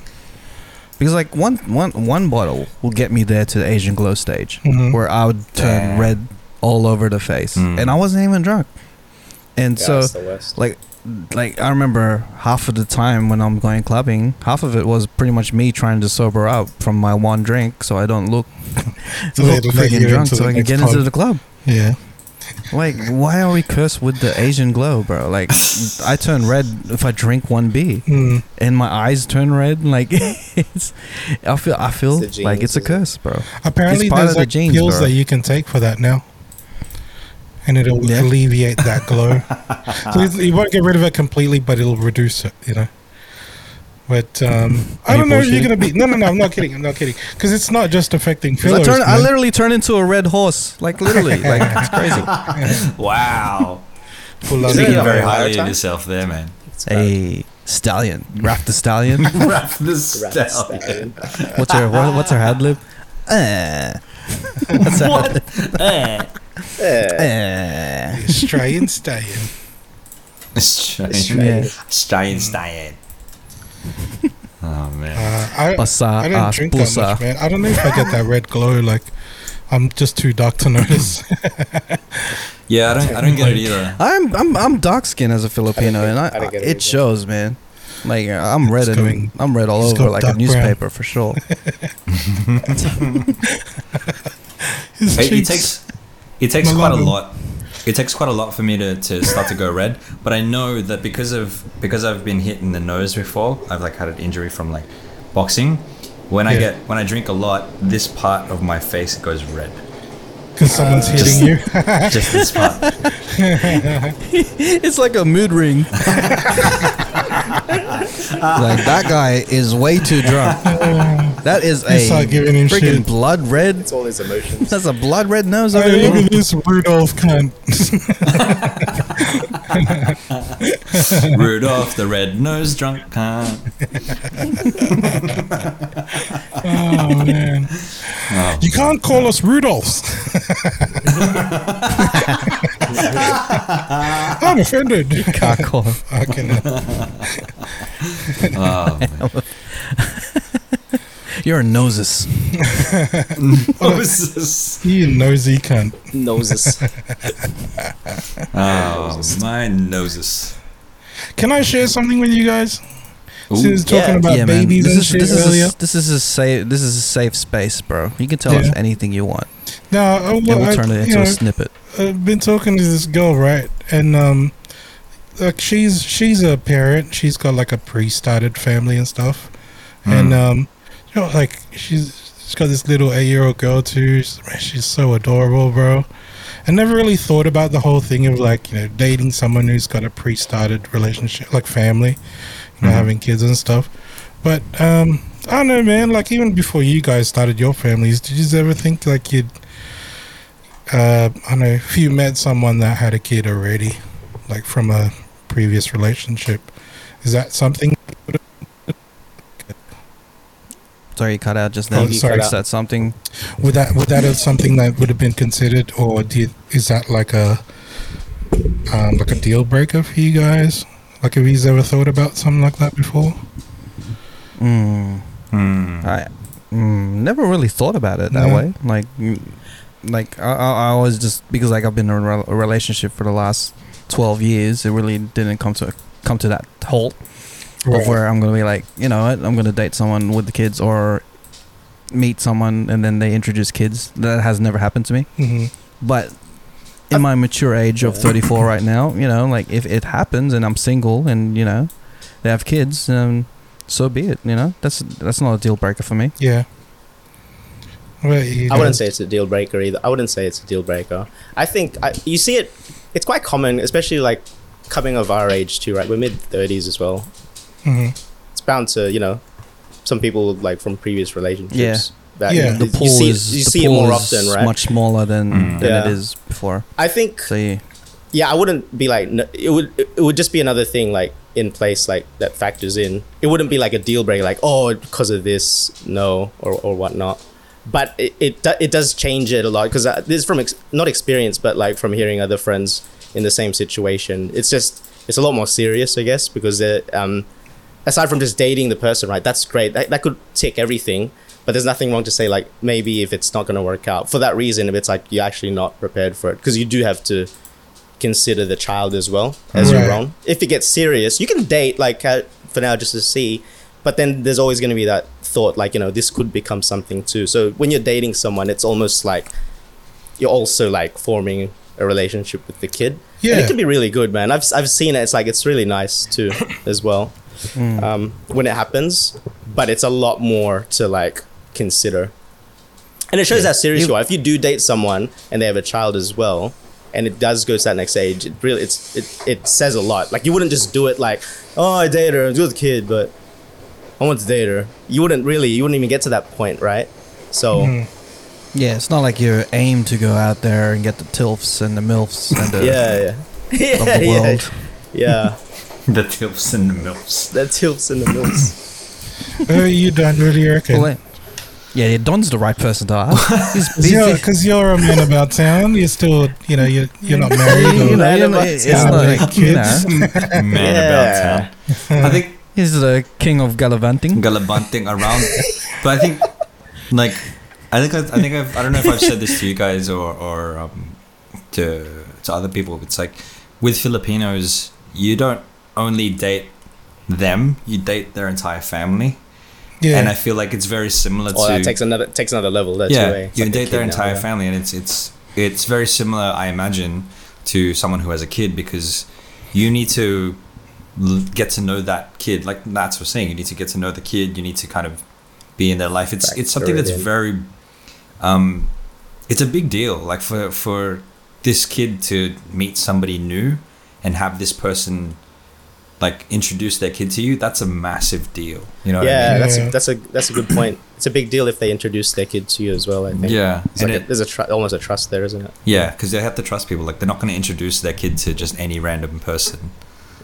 Because like one bottle will get me there to the Asian glow stage, where I would turn red all over the face, and I wasn't even drunk. And so like I remember half of the time when I'm going clubbing, half of it was pretty much me trying to sober up from my one drink, so I don't look freaking drunk, so I can get into the club. Yeah. Like, why are we cursed with the Asian glow, bro? Like, I turn red if I drink one beer, and my eyes turn red. Like, I feel it's like it's a curse, bro. Apparently, there's like pills that you can take for that now, and it'll alleviate that glow. So you won't get rid of it completely, but it'll reduce it, you know. But I don't know if you're gonna be. No, I'm not kidding. I'm not kidding. Because it's not just affecting fillers. I literally turn into a red horse. Like literally. Like it's crazy. Wow. You're thinking very highly of yourself there, man. Hey, stallion. Rap the stallion. Rap the stallion. What's her ad lib? What? Australian stallion. Australian stallion. Oh man, I don't drink that much, man. I don't know if I get that red glow. Like, I'm just too dark to notice. Yeah, I don't get it either. I'm dark skinned as a Filipino, and it shows, man. Like I'm red all over, like a newspaper brown. For sure. It takes quite a lot. It takes quite a lot for me to start to go red, but I know that because I've been hit in the nose before, I've like had an injury from like boxing. When I drink a lot, this part of my face goes red. Because someone's hitting you. Just this part. It's like a mood ring. Like that guy is way too drunk. That is a freaking shit. Blood red. It's all his emotions. That's a blood red nose. I mean, this Rudolph cunt. Rudolph the red nose drunk cunt. Oh man! Oh, you can't call us Rudolphs. I'm offended. You can't call him. Oh, man. You're a noses. Noses. You nosy cunt. Noses. Oh, my noses. Can I share something with you guys? Since talking about babies and shit earlier. This is a safe space, bro. You can tell us anything you want. No, we'll turn it into a snippet. I've been talking to this girl, right? And like she's a parent. She's got like a pre-started family and stuff. And you know, like she's got this little 8-year-old girl too. She's so adorable, bro. I never really thought about the whole thing of like, you know, dating someone who's got a pre-started relationship, like family. Having kids and stuff, but I don't know, man. Like, even before you guys started your families, did you ever think like you'd, I don't know, if you met someone that had a kid already, like from a previous relationship, is that something? Sorry, you cut out just now. Oh, sorry. Is that something? Would that have something that would have been considered, or is that like a deal breaker for you guys? Like, have you ever thought about something like that before? I never really thought about it that way. Like I always just, because like I've been in a relationship for the last 12 years, it really didn't come to that halt of where I'm going to be like, you know what, I'm going to date someone with the kids or meet someone and then they introduce kids. That has never happened to me. Mm-hmm. But in my mature age of 34 right now, you know, like if it happens and I'm single and, you know, they have kids, so be it, you know. That's not a deal breaker for me. Yeah. I wouldn't say it's a deal breaker either. I think you see it. It's quite common, especially like coming of our age too, right? We're mid 30s as well. Mm-hmm. It's bound to, you know, some people like from previous relationships. Yeah. That, yeah. You know, the pool you see it more often, right? Much smaller than it is before. I think. So, yeah, I wouldn't be like, it would just be another thing like in place, like that factors in. It wouldn't be like a deal breaker, like, oh, because of this, no, or whatnot. But it does change it a lot, because this is from not experience, but like from hearing other friends in the same situation. It's a lot more serious, I guess, because aside from just dating the person, right? That's great. That could tick everything, but there's nothing wrong to say like maybe if it's not going to work out for that reason, if it's like you're actually not prepared for it, because you do have to consider the child as well as your own. If it gets serious, you can date like for now just to see. But then there's always going to be that thought, like, you know, this could become something too. So when you're dating someone, it's almost like you're also like forming a relationship with the kid. Yeah, and it can be really good, man. I've seen it. It's like, it's really nice too, as well, when it happens. But it's a lot more to like consider, and it shows how serious you are. If you do date someone and they have a child as well, and it does go to that next age, it says a lot. Like, you wouldn't just do it like, oh, I dated her, I'm with a kid, but I want to date her. You wouldn't even get to that point, right? So yeah, it's not like you aim to go out there and get the tilfs and the milfs and the world. Yeah. The tilfs and the milfs. You don't really reckon? Well, yeah, Don's the right person to ask. He's busy. Because you're a man about town. You're still, you know, you're not married. It's not like kids. Man about town. I think he's the king of gallivanting around. But I think, like, I don't know if I've said this to you guys or to other people. It's like with Filipinos, you don't only date them; you date their entire family. Yeah. And I feel like it's very similar to. That takes another level. That's way. You date their entire family, and it's very similar, I imagine, to someone who has a kid, because you need to get to know that kid. Like Nats was saying, you need to get to know the kid, you need to kind of be in their life. It's something that's very it's a big deal, like for this kid to meet somebody new and have this person like introduce their kid to you. That's a massive deal, you know? Yeah, what I mean? That's a good point. It's a big deal if they introduce their kid to you as well, I think. Yeah, like there's almost a trust there, isn't it? Yeah, because they have to trust people. Like, they're not going to introduce their kid to just any random person.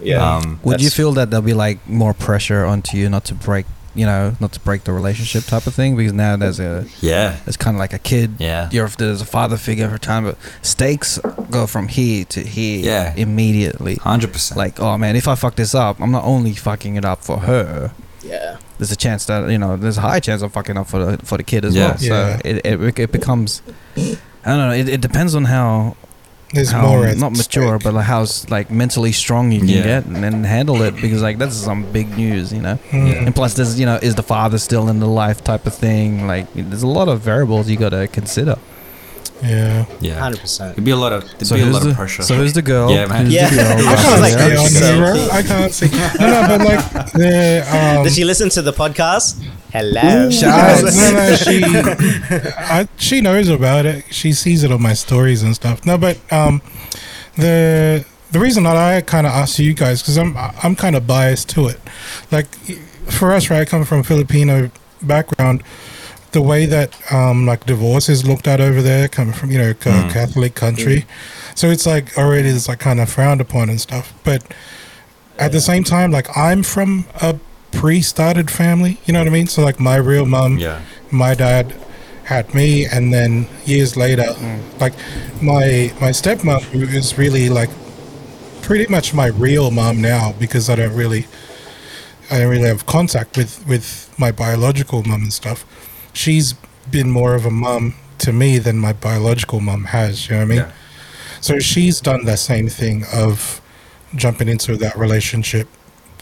Yeah. Would you feel that there'll be like more pressure onto you not to break the relationship type of thing, because now there's a it's kind of like a kid. Yeah, there's a father figure every time, but stakes go from here to here immediately. 100%. Like, oh man, if I fuck this up, I'm not only fucking it up for her. Yeah, there's a chance that, you know, there's a high chance I'm fucking up for the kid as well. Yeah. So it becomes, I don't know. It depends on how. There's more not mature, but like how like mentally strong you can get and handle it, because like that's some big news, you know. Yeah. And plus, there's, you know, is the father still in the life type of thing? Like, there's a lot of variables you got to consider. Yeah, 100%. It'd be a lot of pressure. So who's the girl? Yeah, man. Yeah. I can't say. No, but like, did she listen to the podcast? Hello. She knows about it. She sees it on my stories and stuff. No, but the reason that I kind of asked you guys, because I'm kind of biased to it. Like, for us, right? I come from Filipino background, the way that like divorce is looked at over there, coming from, you know, Catholic country, so it's like already is like kind of frowned upon and stuff. But at the same time, like I'm from a pre-started family, you know what I mean? So like my real mom, my dad had me, and then years later, like my stepmom, who is really like pretty much my real mom now, because I don't really have contact with my biological mom and stuff. She's been more of a mom to me than my biological mom has, you know what I mean? Yeah. So she's done the same thing of jumping into that relationship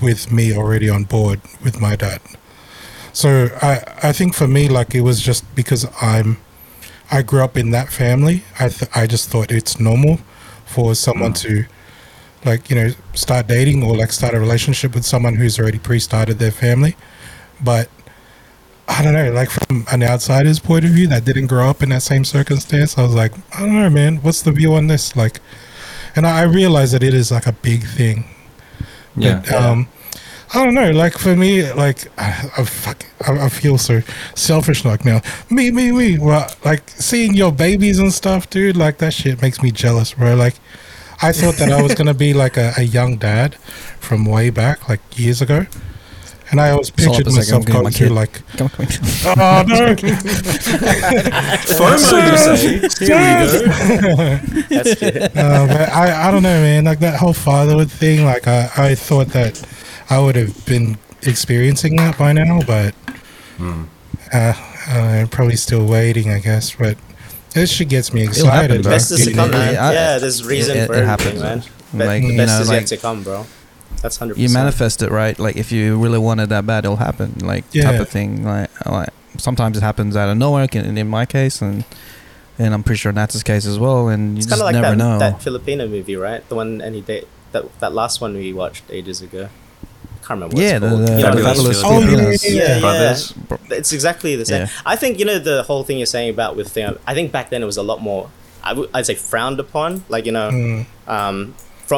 with me already on board with my dad. So I think for me, like, it was just because I grew up in that family. I just thought it's normal for someone to, like, you know, start dating or like start a relationship with someone who's already pre-started their family. But I don't know, like from an outsider's point of view that didn't grow up in that same circumstance, I was like, I don't know, man, what's the view on this? Like, and I realized that it is like a big thing. Yeah. But, I don't know, like for me, like I feel so selfish like now. Me. Well, like seeing your babies and stuff, dude, like that shit makes me jealous, bro. Like I thought that I was gonna be like a young dad from way back, like years ago. And I always pictured myself going through like, oh no, I don't know, man. Like that whole fatherhood thing, like I thought that I would have been experiencing that by now, but I'm probably still waiting, I guess. But this shit gets me excited. There's reason for everything, man. Like, the best is yet to come, bro. That's 100%. You manifest it, right? Like if you really want it that bad, it'll happen. Like type of thing. Like sometimes it happens out of nowhere. In my case, and I'm pretty sure in Nats' case as well. And you it's just like never know. That Filipino movie, right? The one any day that last one we watched ages ago. I can't remember what it's called. The Fabulous Filipinos. It's exactly the same. Yeah. I think, you know, the whole thing you're saying about with them, I think back then it was a lot more. I'd say frowned upon. Like, you know, from.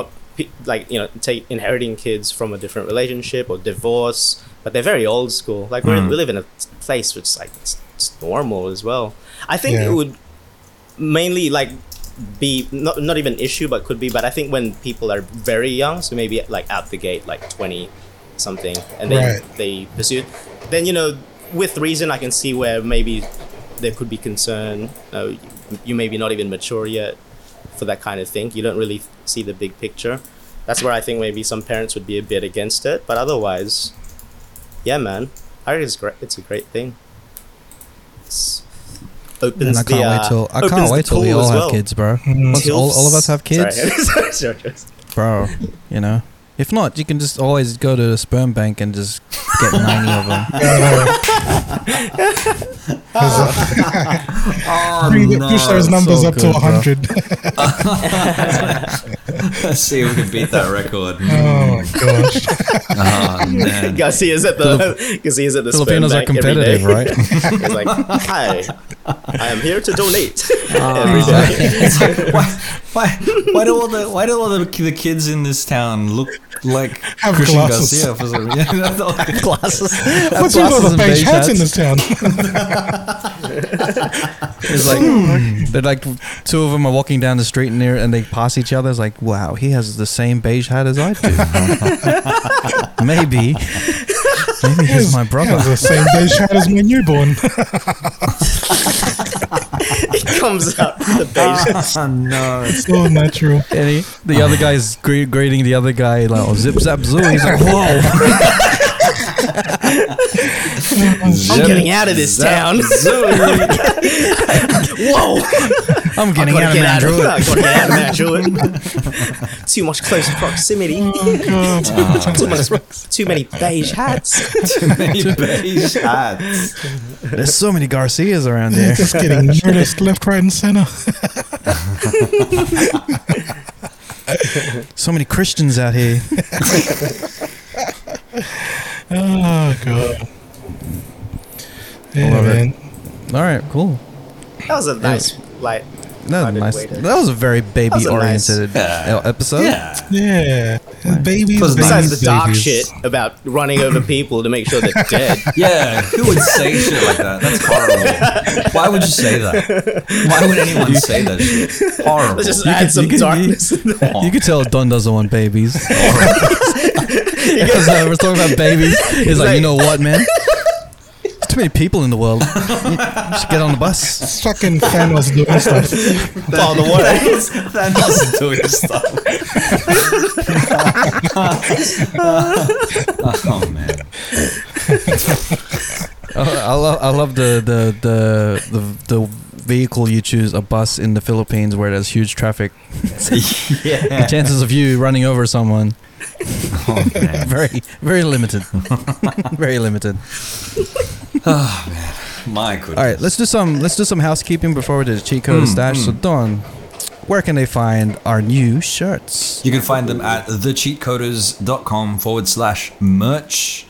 Like, you know, inheriting kids from a different relationship or divorce, but they're very old school. Like we live in a place which like it's normal as well. I think it would mainly like be not even issue, but could be. But I think when people are very young, so maybe like out the gate, like 20 something, and then they pursue, then, you know, with reason, I can see where maybe there could be concern. You may be not even mature yet for that kind of thing. You don't really see the big picture. That's where I think maybe some parents would be a bit against it, but otherwise, yeah, man, I think it's a great thing. It's opens I can't wait till we all have kids, bro. Once all of us have kids, bro, you know, if not, you can just always go to a sperm bank and just get 90 of them. Push those numbers up to 100. Let's see if we can beat that record. Oh my gosh. Oh man. Garcia's at the Filipinos are competitive, right? He's like, hi, I am here to donate. It's like, why do all the kids in this town look like have Christian glasses. Garcia for some reason? Yeah, glasses. What's with all the beige hats in this town? It's like they're like two of them are walking down the street and they pass each other. It's like, wow, he has the same beige hat as I do. Maybe he's my brother. He has the same beige hat as my newborn. It comes up the beige. Oh no, it's all natural. And the other guy's greeting the other guy like, oh, zip zap zoo. He's like, whoa. I'm getting out of this town. Whoa! I'm getting out of Mandruid. Too much close proximity. Too many beige hats. Too many beige hats. There's so many Garcias around here. Just getting noticed left, right, and center. So many Christians out here. Oh god! Yeah, man. All right, cool. That was a nice light. That was a very baby-oriented episode. Yeah. Babies. Besides the dark shit about running over people to make sure they're dead. Yeah, who would say shit like that? That's horrible. Why would you say that? Why would anyone say that shit? Horrible. Let's just add some darkness. You could tell Don doesn't want babies. Because we're talking about babies. He's like, you know what, man? Too many people in the world. Just get on the bus. Fucking Thanos doing stuff. Oh, the water. Thanos doing stuff. Oh man. I love the vehicle you choose, a bus in the Philippines where there's huge traffic. Yeah. The chances of you running over someone. Oh, man. Very, very limited. Very limited. Oh man, my goodness. All right, let's do some housekeeping before we do the cheat code stash. So Don, where can they find our new shirts? You can find them at thecheatcoders.com/merch.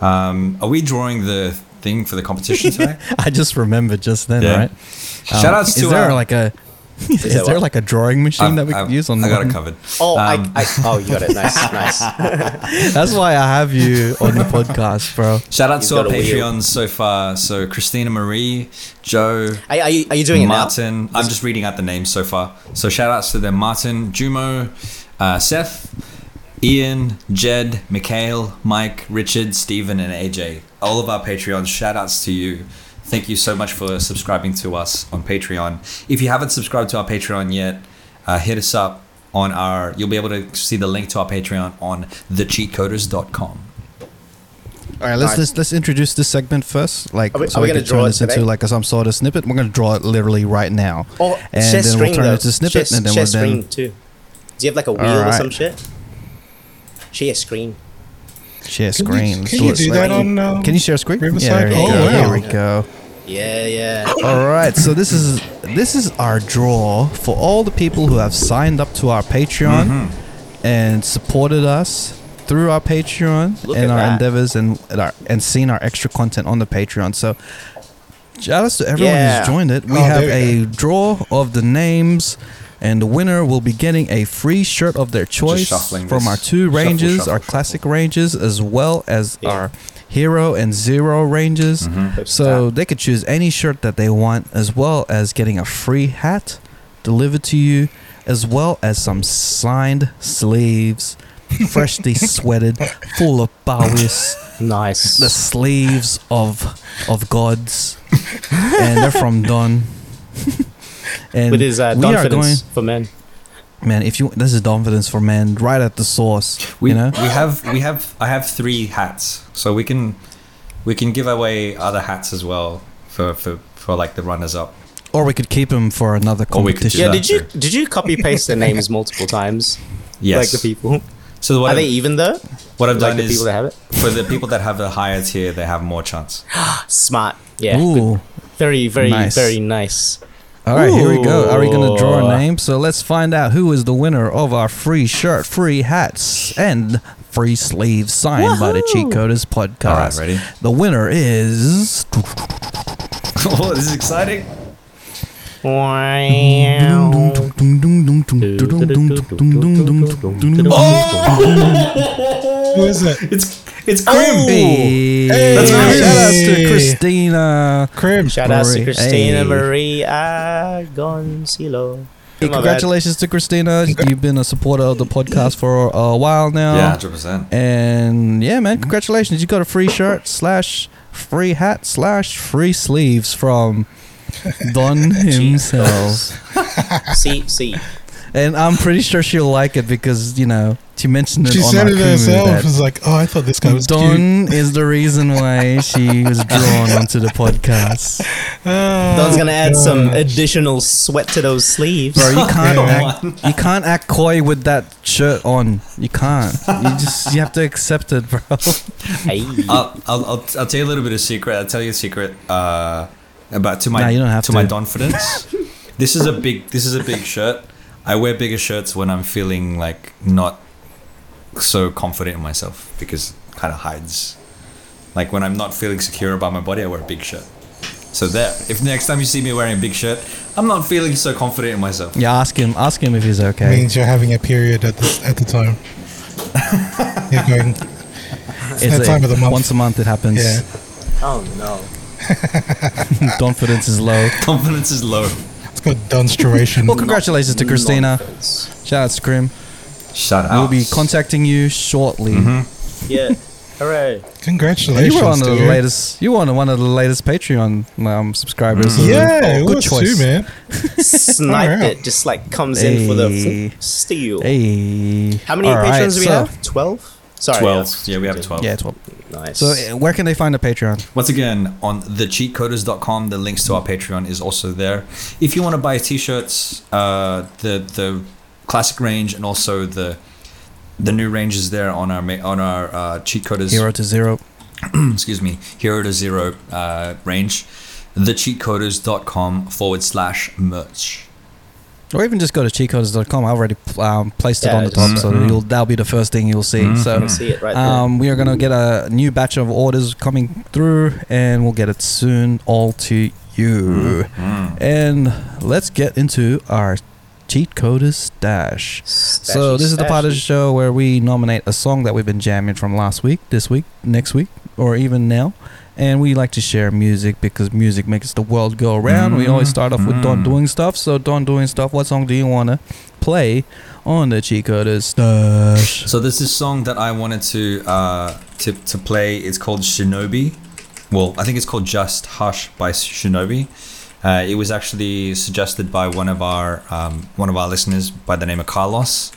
Are we drawing the thing for the competition today? I just remembered just then, yeah. Right? Shoutouts to Is there like a drawing machine that we could use on that? I got it covered. Oh, you got it. Nice. That's why I have you on the podcast, bro. Shout out to our Patreons so far. So Christina Marie, Joe. Are you doing Martin, it now? Martin. I'm just reading out the names so far. So shout outs to them. Martin, Jumo, Seth, Ian, Jed, Mikhail, Mike, Richard, Stephen, and AJ. All of our Patreons, shout outs to you. Thank you so much for subscribing to us on Patreon. If you haven't subscribed to our Patreon yet, hit us up on our... You'll be able to see the link to our Patreon on thecheatcoders.com. All right, let's introduce this segment first. Like, are we going to draw this into like some sort of snippet? We're going to draw it literally right now. Oh, and then we'll turn it into snippet. And then we'll screen too. Do you have like a wheel or some shit? Share screen. Share screen. Can you do that on? Can you share screen? Riverside? Yeah, here we go. Yeah. All right. So this is our draw for all the people who have signed up to our Patreon and supported us through our Patreon and our endeavors and seen our extra content on the Patreon. So shout out to everyone who's joined it. We have a draw of the names. And the winner will be getting a free shirt of their choice from our two ranges, our classic ranges, as well as our hero and zero ranges. So they could choose any shirt that they want, as well as getting a free hat delivered to you, as well as some signed sleeves, freshly sweated, full of bowis. Nice. The sleeves of gods. And they're from Don. And with his confidence for men. Man, this is confidence for men, right at the source. I have three hats, so we can give away other hats as well for like the runners up. Or we could keep them for another competition. Did you copy paste their names multiple times? Yes, like the people. So what are they even though? What I've done is for the people that have a higher tier, they have more chance. Smart, yeah. Ooh. Very, very, very nice. All right, here we go. Are we going to draw a name? So let's find out who is the winner of our free shirt, free hats, and free sleeves signed by the Cheat Coders podcast. All right, ready? The winner is... Oh, this is exciting. Oh! Who is it? It's Kim. That's right. Shout outs to Christina. Kim. Shout outs to Christina Maria Gonzalo. Hey, congratulations to Christina. You've been a supporter of the podcast for a while now. Yeah, 100%. And yeah, man, congratulations. You got a free shirt / free hat / free sleeves from Don himself. See. And I'm pretty sure she'll like it because, you know, she mentioned it on our Kumu. She said it herself. She was like, oh, I thought this guy was Don cute. Is the reason why she was drawn onto the podcast. Don's going to add some additional sweat to those sleeves. Bro, you can't act coy with that shirt on. You can't. You have to accept it, bro. I'll tell you a little bit of secret. I'll tell you a secret about my Donfidence. This is a big shirt. I wear bigger shirts when I'm feeling like not so confident in myself because it kind of hides. Like when I'm not feeling secure about my body, I wear a big shirt. So that if next time you see me wearing a big shirt, I'm not feeling so confident in myself. Yeah, ask him if he's okay. It means you're having a period at the time. It's that time of the month. Once a month it happens. Yeah. Oh no. Confidence is low. Confidence is low. It's called Dunsturation. Well, congratulations to Christina. Shout out to Krim. Shout out. We'll be contacting you shortly. Mm-hmm. Yeah. Hooray! Congratulations! You were one of the latest. You were one of the latest Patreon subscribers. Mm-hmm. Yeah, oh, good choice, too, man. Snipe it, just like comes in for the steal. Hey. How many patrons do we have? 12. Sorry, 12. Yeah, we have 12. Yeah, 12. Nice. So, where can they find a Patreon? Once again, on thecheatcoders.com, the links to our Patreon is also there. If you want to buy t-shirts, the classic range and also the new range is there on our Cheat Coders Hero to Zero excuse me, Hero to Zero range, thecheatcoders.com/merch, or even just go to cheatcoders.com. I already placed it on the top, so that'll be the first thing you'll see. Mm-hmm. So see it right there. We are going to get a new batch of orders coming through, and we'll get it soon all to you. Mm-hmm. And let's get into our Cheat Coders Stash. So this is the part of the show where we nominate a song that we've been jamming from last week, this week, next week, or even now. And we like to share music because music makes the world go around. We always start off with Don doing stuff. So Don doing stuff, what song do you want to play on the Cheat Coders Stash? So this is a song that I wanted to play. It's called Shinobi. Well, I think it's called Just Hush by Shinobi. It was actually suggested by one of our listeners by the name of Carlos.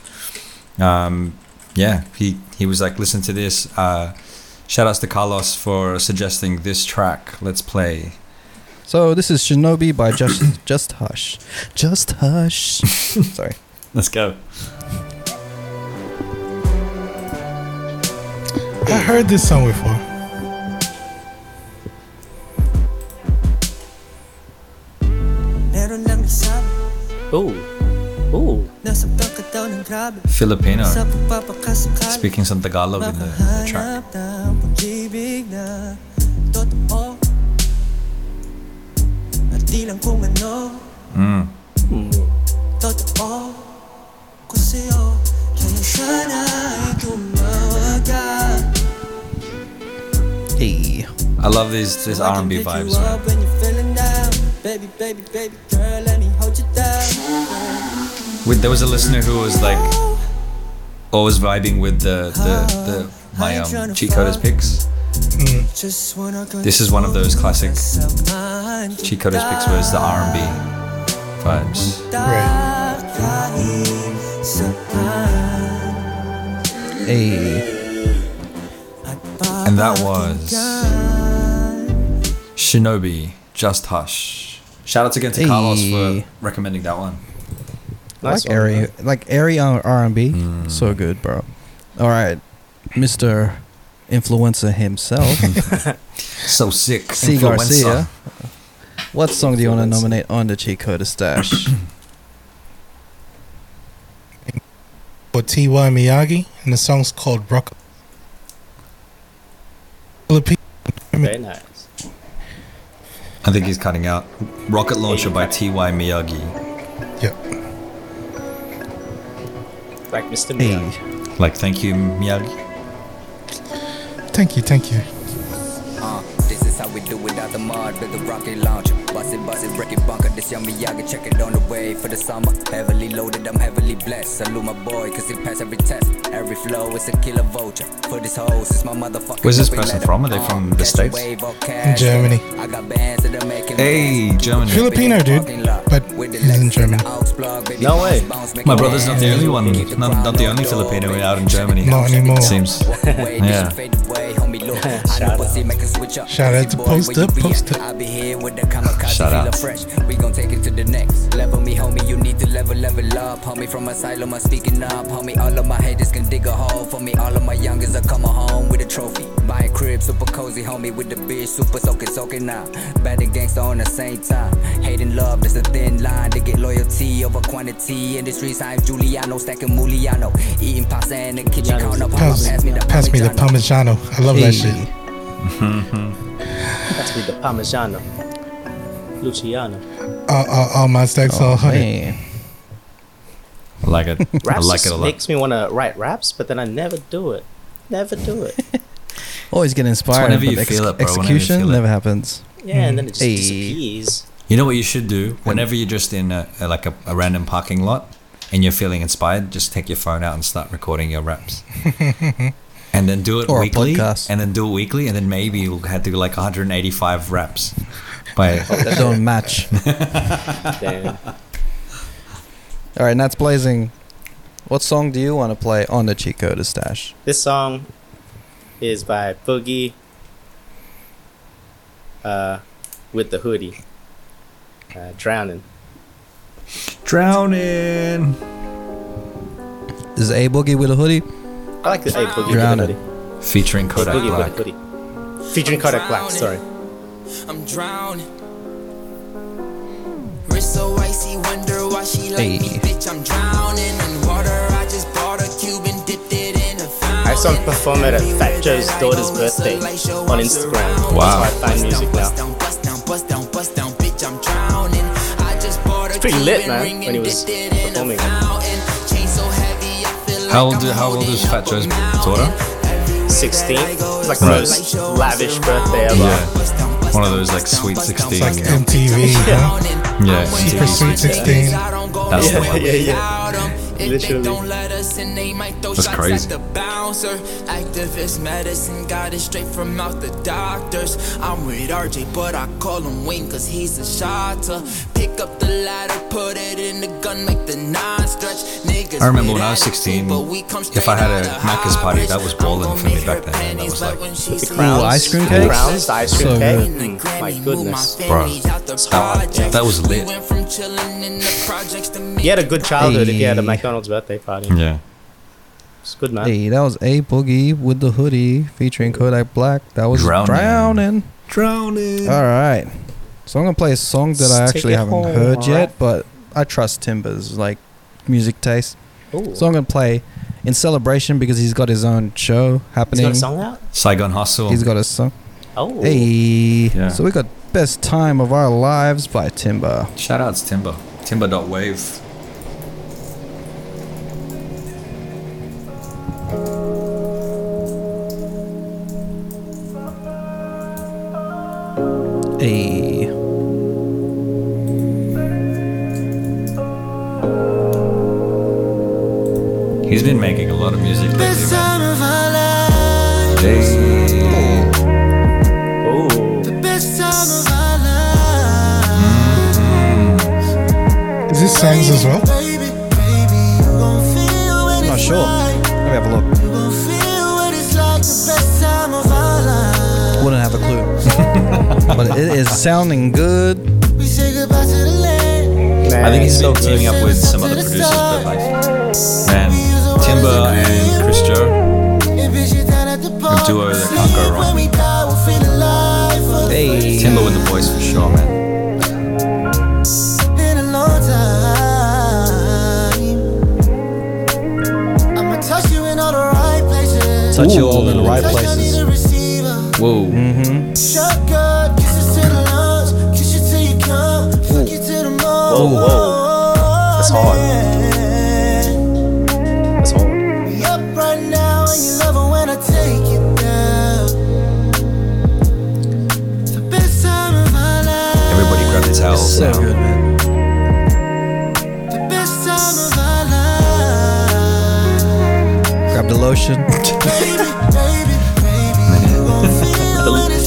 He was like, listen to this. Shout outs to Carlos for suggesting this track. Let's play. So this is Shinobi by Just Hush. Just Hush. Sorry. Let's go. I heard this song before. Oh, Filipino speaking some Tagalog in the track. Hey, I love these R&B vibes, man. Baby, girl, let me hold you down. There was a listener who was like always vibing with my Cheat Coders picks. This is one of those classic Cheat Coders picks where it's the R&B vibes. Right. Hey. And that was Shinobi, Just Hush. Shout out again to Carlos for recommending that one. Nice. Airy R&B. So good, bro. All right, Mr. Influencer himself. So sick. C. Garcia. What song do you want to nominate on the Cheat Coders Stash? For T Y Miyagi, and the song's called Rocket. Very nice. I think he's cutting out. Rocket Launcher by T Y Miyagi. Yep. Like Mr. Miyagi. Hey. Like thank you, Miyagi. Thank you. This is how we do without the mud with the rocket launcher. Bust it, wreck it, bunker. This young Miyagi, check it on the way for the summer. Heavily loaded, I'm heavily blessed. Salute my boy, cause he passed every test. Every flow is a killer vulture. For this hose, it's my motherfucking. Where's this person from? Are they from the States? Germany. Hey, Germany. Filipino dude, but he's in Germany. No way. My brother's not the only one. Not the only Filipino out in Germany. Not anymore. It seems. Yeah. Shout out to Poster. I'll be here with the shout out. We gon' take it to the next level, me homie. You need to level up, homie. From asylum, I'm speaking up, homie. All of my haters can dig a hole for me. All of my youngers are coming home with a trophy. Buy a crib, super cozy, homie. With the bitch, super soaking now. Bad and gangsta on the same time. Hate and love, there's a thin line. They get loyalty over quantity. In the streets, I'm Giuliano, stacking Muliano. Eating pasta in the kitchen, count up. Pass me the Parmigiano. I love that shit. Pass me the Parmigiano. Luciano. All my stacks, all honey. I like it. Raps I like it a lot. Makes me want to write raps, but then I never do it. Always get inspired. Whenever you feel it, bro. Execution never happens. Yeah, and then it just disappears. You know what you should do? Whenever you're just in a random parking lot and you're feeling inspired, just take your phone out and start recording your raps. And then do it weekly. And then do it weekly. And then maybe you'll have to do like 185 raps. By don't match. Damn. All right, Nats Blazing. What song do you want to play on the Cheat Coders stash? This song is by Boogie with the hoodie. Drowning. This is A Boogie with a hoodie. I like the A Boogie with a hoodie. Featuring Kodak Black. Featuring Kodak Black, sorry. I'm drowning. Wrist so icy, wonder why she like me, bitch. I'm drowning in water. I just bought a cube and dipped it in a fountain. I saw him perform at Fat Joe's daughter's birthday on Instagram. Wow. That's why I find music now. It's pretty lit, man, when he was performing. How old is Fat Joe's daughter? 16. It's like the most lavish birthday ever. Yeah. One of those like sweet 16. It's like MTV. Yeah. Yeah. Super sweet 16. That's the one. Yeah. Literally. That's crazy. Activist medicine got it straight from out the doctors. I'm with RJ, but I call him Wing cause he's a shotter. Pick up the ladder, put it in the gun, make the non-stretch. Niggas, I remember when I was 16, if I had a Macca's party, that was ballin' for me back then. That was like the Crowns, ice cream cake. The ice cream cake. My goodness, bro, that was lit. You had a good childhood if you had a McDonald's birthday party. Yeah. Good, man. Hey, that was A Boogie with the hoodie featuring Kodak Black. That was Drowning. All right. So I'm going to play a song that I actually haven't heard yet, but I trust Timber's like music taste. Ooh. So I'm going to play in celebration because he's got his own show happening. He's got a song out? Saigon Hustle. He's got a song. Oh. Hey. Yeah. So we got Best Time of Our Lives by Timber. Shout outs Timber. Timber.wave. Hey. He's been making a lot of music lately. The best time of our lives. Is this songs as well? I'm not sure. Let me have a look. Wouldn't have a clue. But it is sounding good. Man, I think he's still teaming up with some other producers, but like Timber and Chris Joe, a duo that can't go wrong. Hey. Timber with the voice for sure, man. Touch you all in the right places. Whoa. Mm-hmm. Whoa. That's hard. Everybody grab their towels. So good, man. Grab the lotion.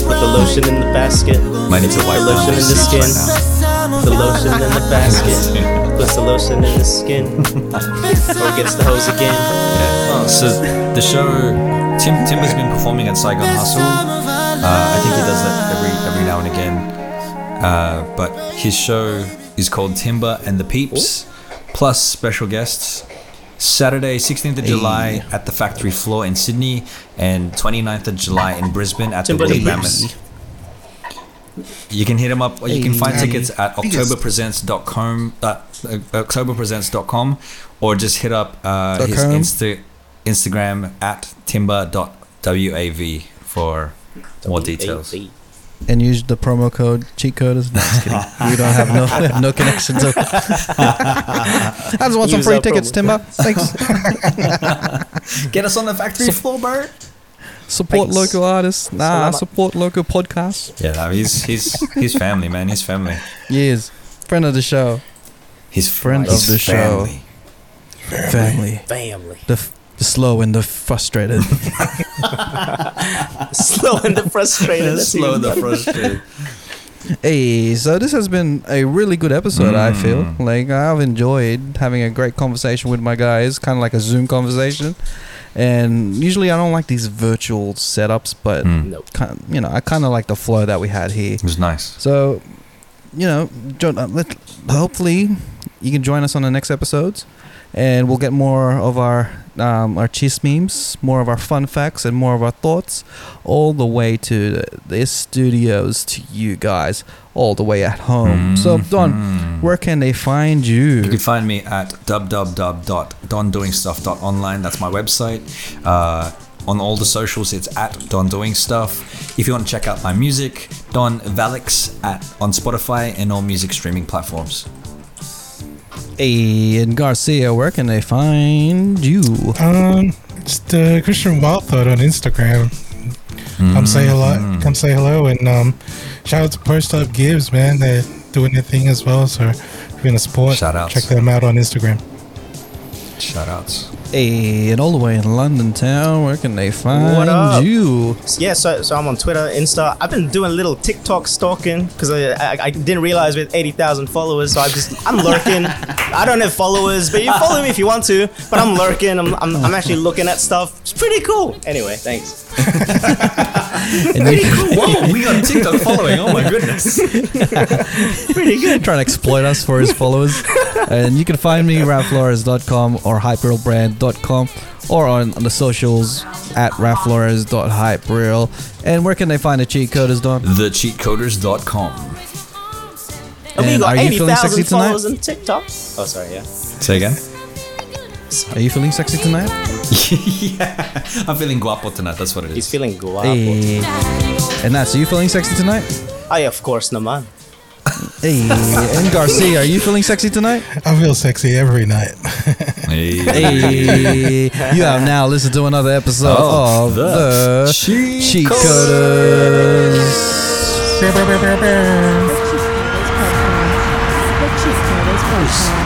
Put the lotion in the basket. Might need to wipe the lotion in the skin. Put the lotion in the basket. Puts the lotion in the skin. Or gets the hose again. Yeah. Oh. So the show, Tim has been performing at Saigon Hustle. I think he does that every now and again. But his show is called Timber and the Peeps, plus special guests. Saturday, 16th of July at the Factory Floor in Sydney, and 29th of July in Brisbane at the Blue Mammoth. You can hit him up, or you can find tickets at octoberpresents.com, octoberpresents.com, or just hit up his Instagram at timber.wav for more details. and use the promo code Cheat Coders. No, just kidding. We don't have no connection to it. I just want some free tickets, Timber. Thanks. Get us on the factory floor, bro. Support local artists. Nah, support local podcasts. Yeah, no, he's family, man. He's family. He is. Friend of the show. He's friend of the family. Show. Family. The slow and the frustrated. Slow and the frustrated. Slow and the frustrated. Hey, so this has been a really good episode, I feel. Like, I've enjoyed having a great conversation with my guys, kind of like a Zoom conversation. And usually I don't like these virtual setups, but, you know, I kind of like the flow that we had here. It was nice. So, you know, hopefully you can join us on the next episodes. And we'll get more of our cheese memes, more of our fun facts, and more of our thoughts, all the way to the studios, to you guys, all the way at home. So, Don, where can they find you? You can find me at www.dondoingstuff.online. That's my website. On all the socials, it's at Don Doing Stuff. If you want to check out my music, Don Valix on Spotify and all music streaming platforms. Hey, and Garcia, where can they find you? Just Christian Wildthought on Instagram. Come say hello, and shout out to Post Up Gibbs, man. They're doing their thing as well, so if you're gonna support, check them out on Instagram. Shout outs. Hey, and all the way in London town, where can they find you? Yeah, so I'm on Twitter, Insta. I've been doing a little TikTok stalking because I didn't realize with 80,000 followers, so I'm lurking. I don't have followers, but you follow me if you want to. But I'm lurking. I'm actually looking at stuff. It's pretty cool. Anyway, thanks. Pretty cool. Whoa, we got TikTok following. Oh my goodness. Pretty good. Trying to exploit us for his followers. And you can find me raflores.com or hyperrealbrand.com or on the socials at raflores.hyperreal. And where can they find the Cheat Coders, Don? Thecheatcoders.com. And are you feeling sexy tonight? On TikTok. Oh, sorry, yeah. Say again. Are you feeling sexy tonight? Yeah. I'm feeling guapo tonight. That's what it is. He's feeling guapo. Hey. And Nats, are you feeling sexy tonight? I, of course, naman. Hey. And Garcia, are you feeling sexy tonight? I feel sexy every night. Hey. You have now listened to another episode of the Cheat Coders.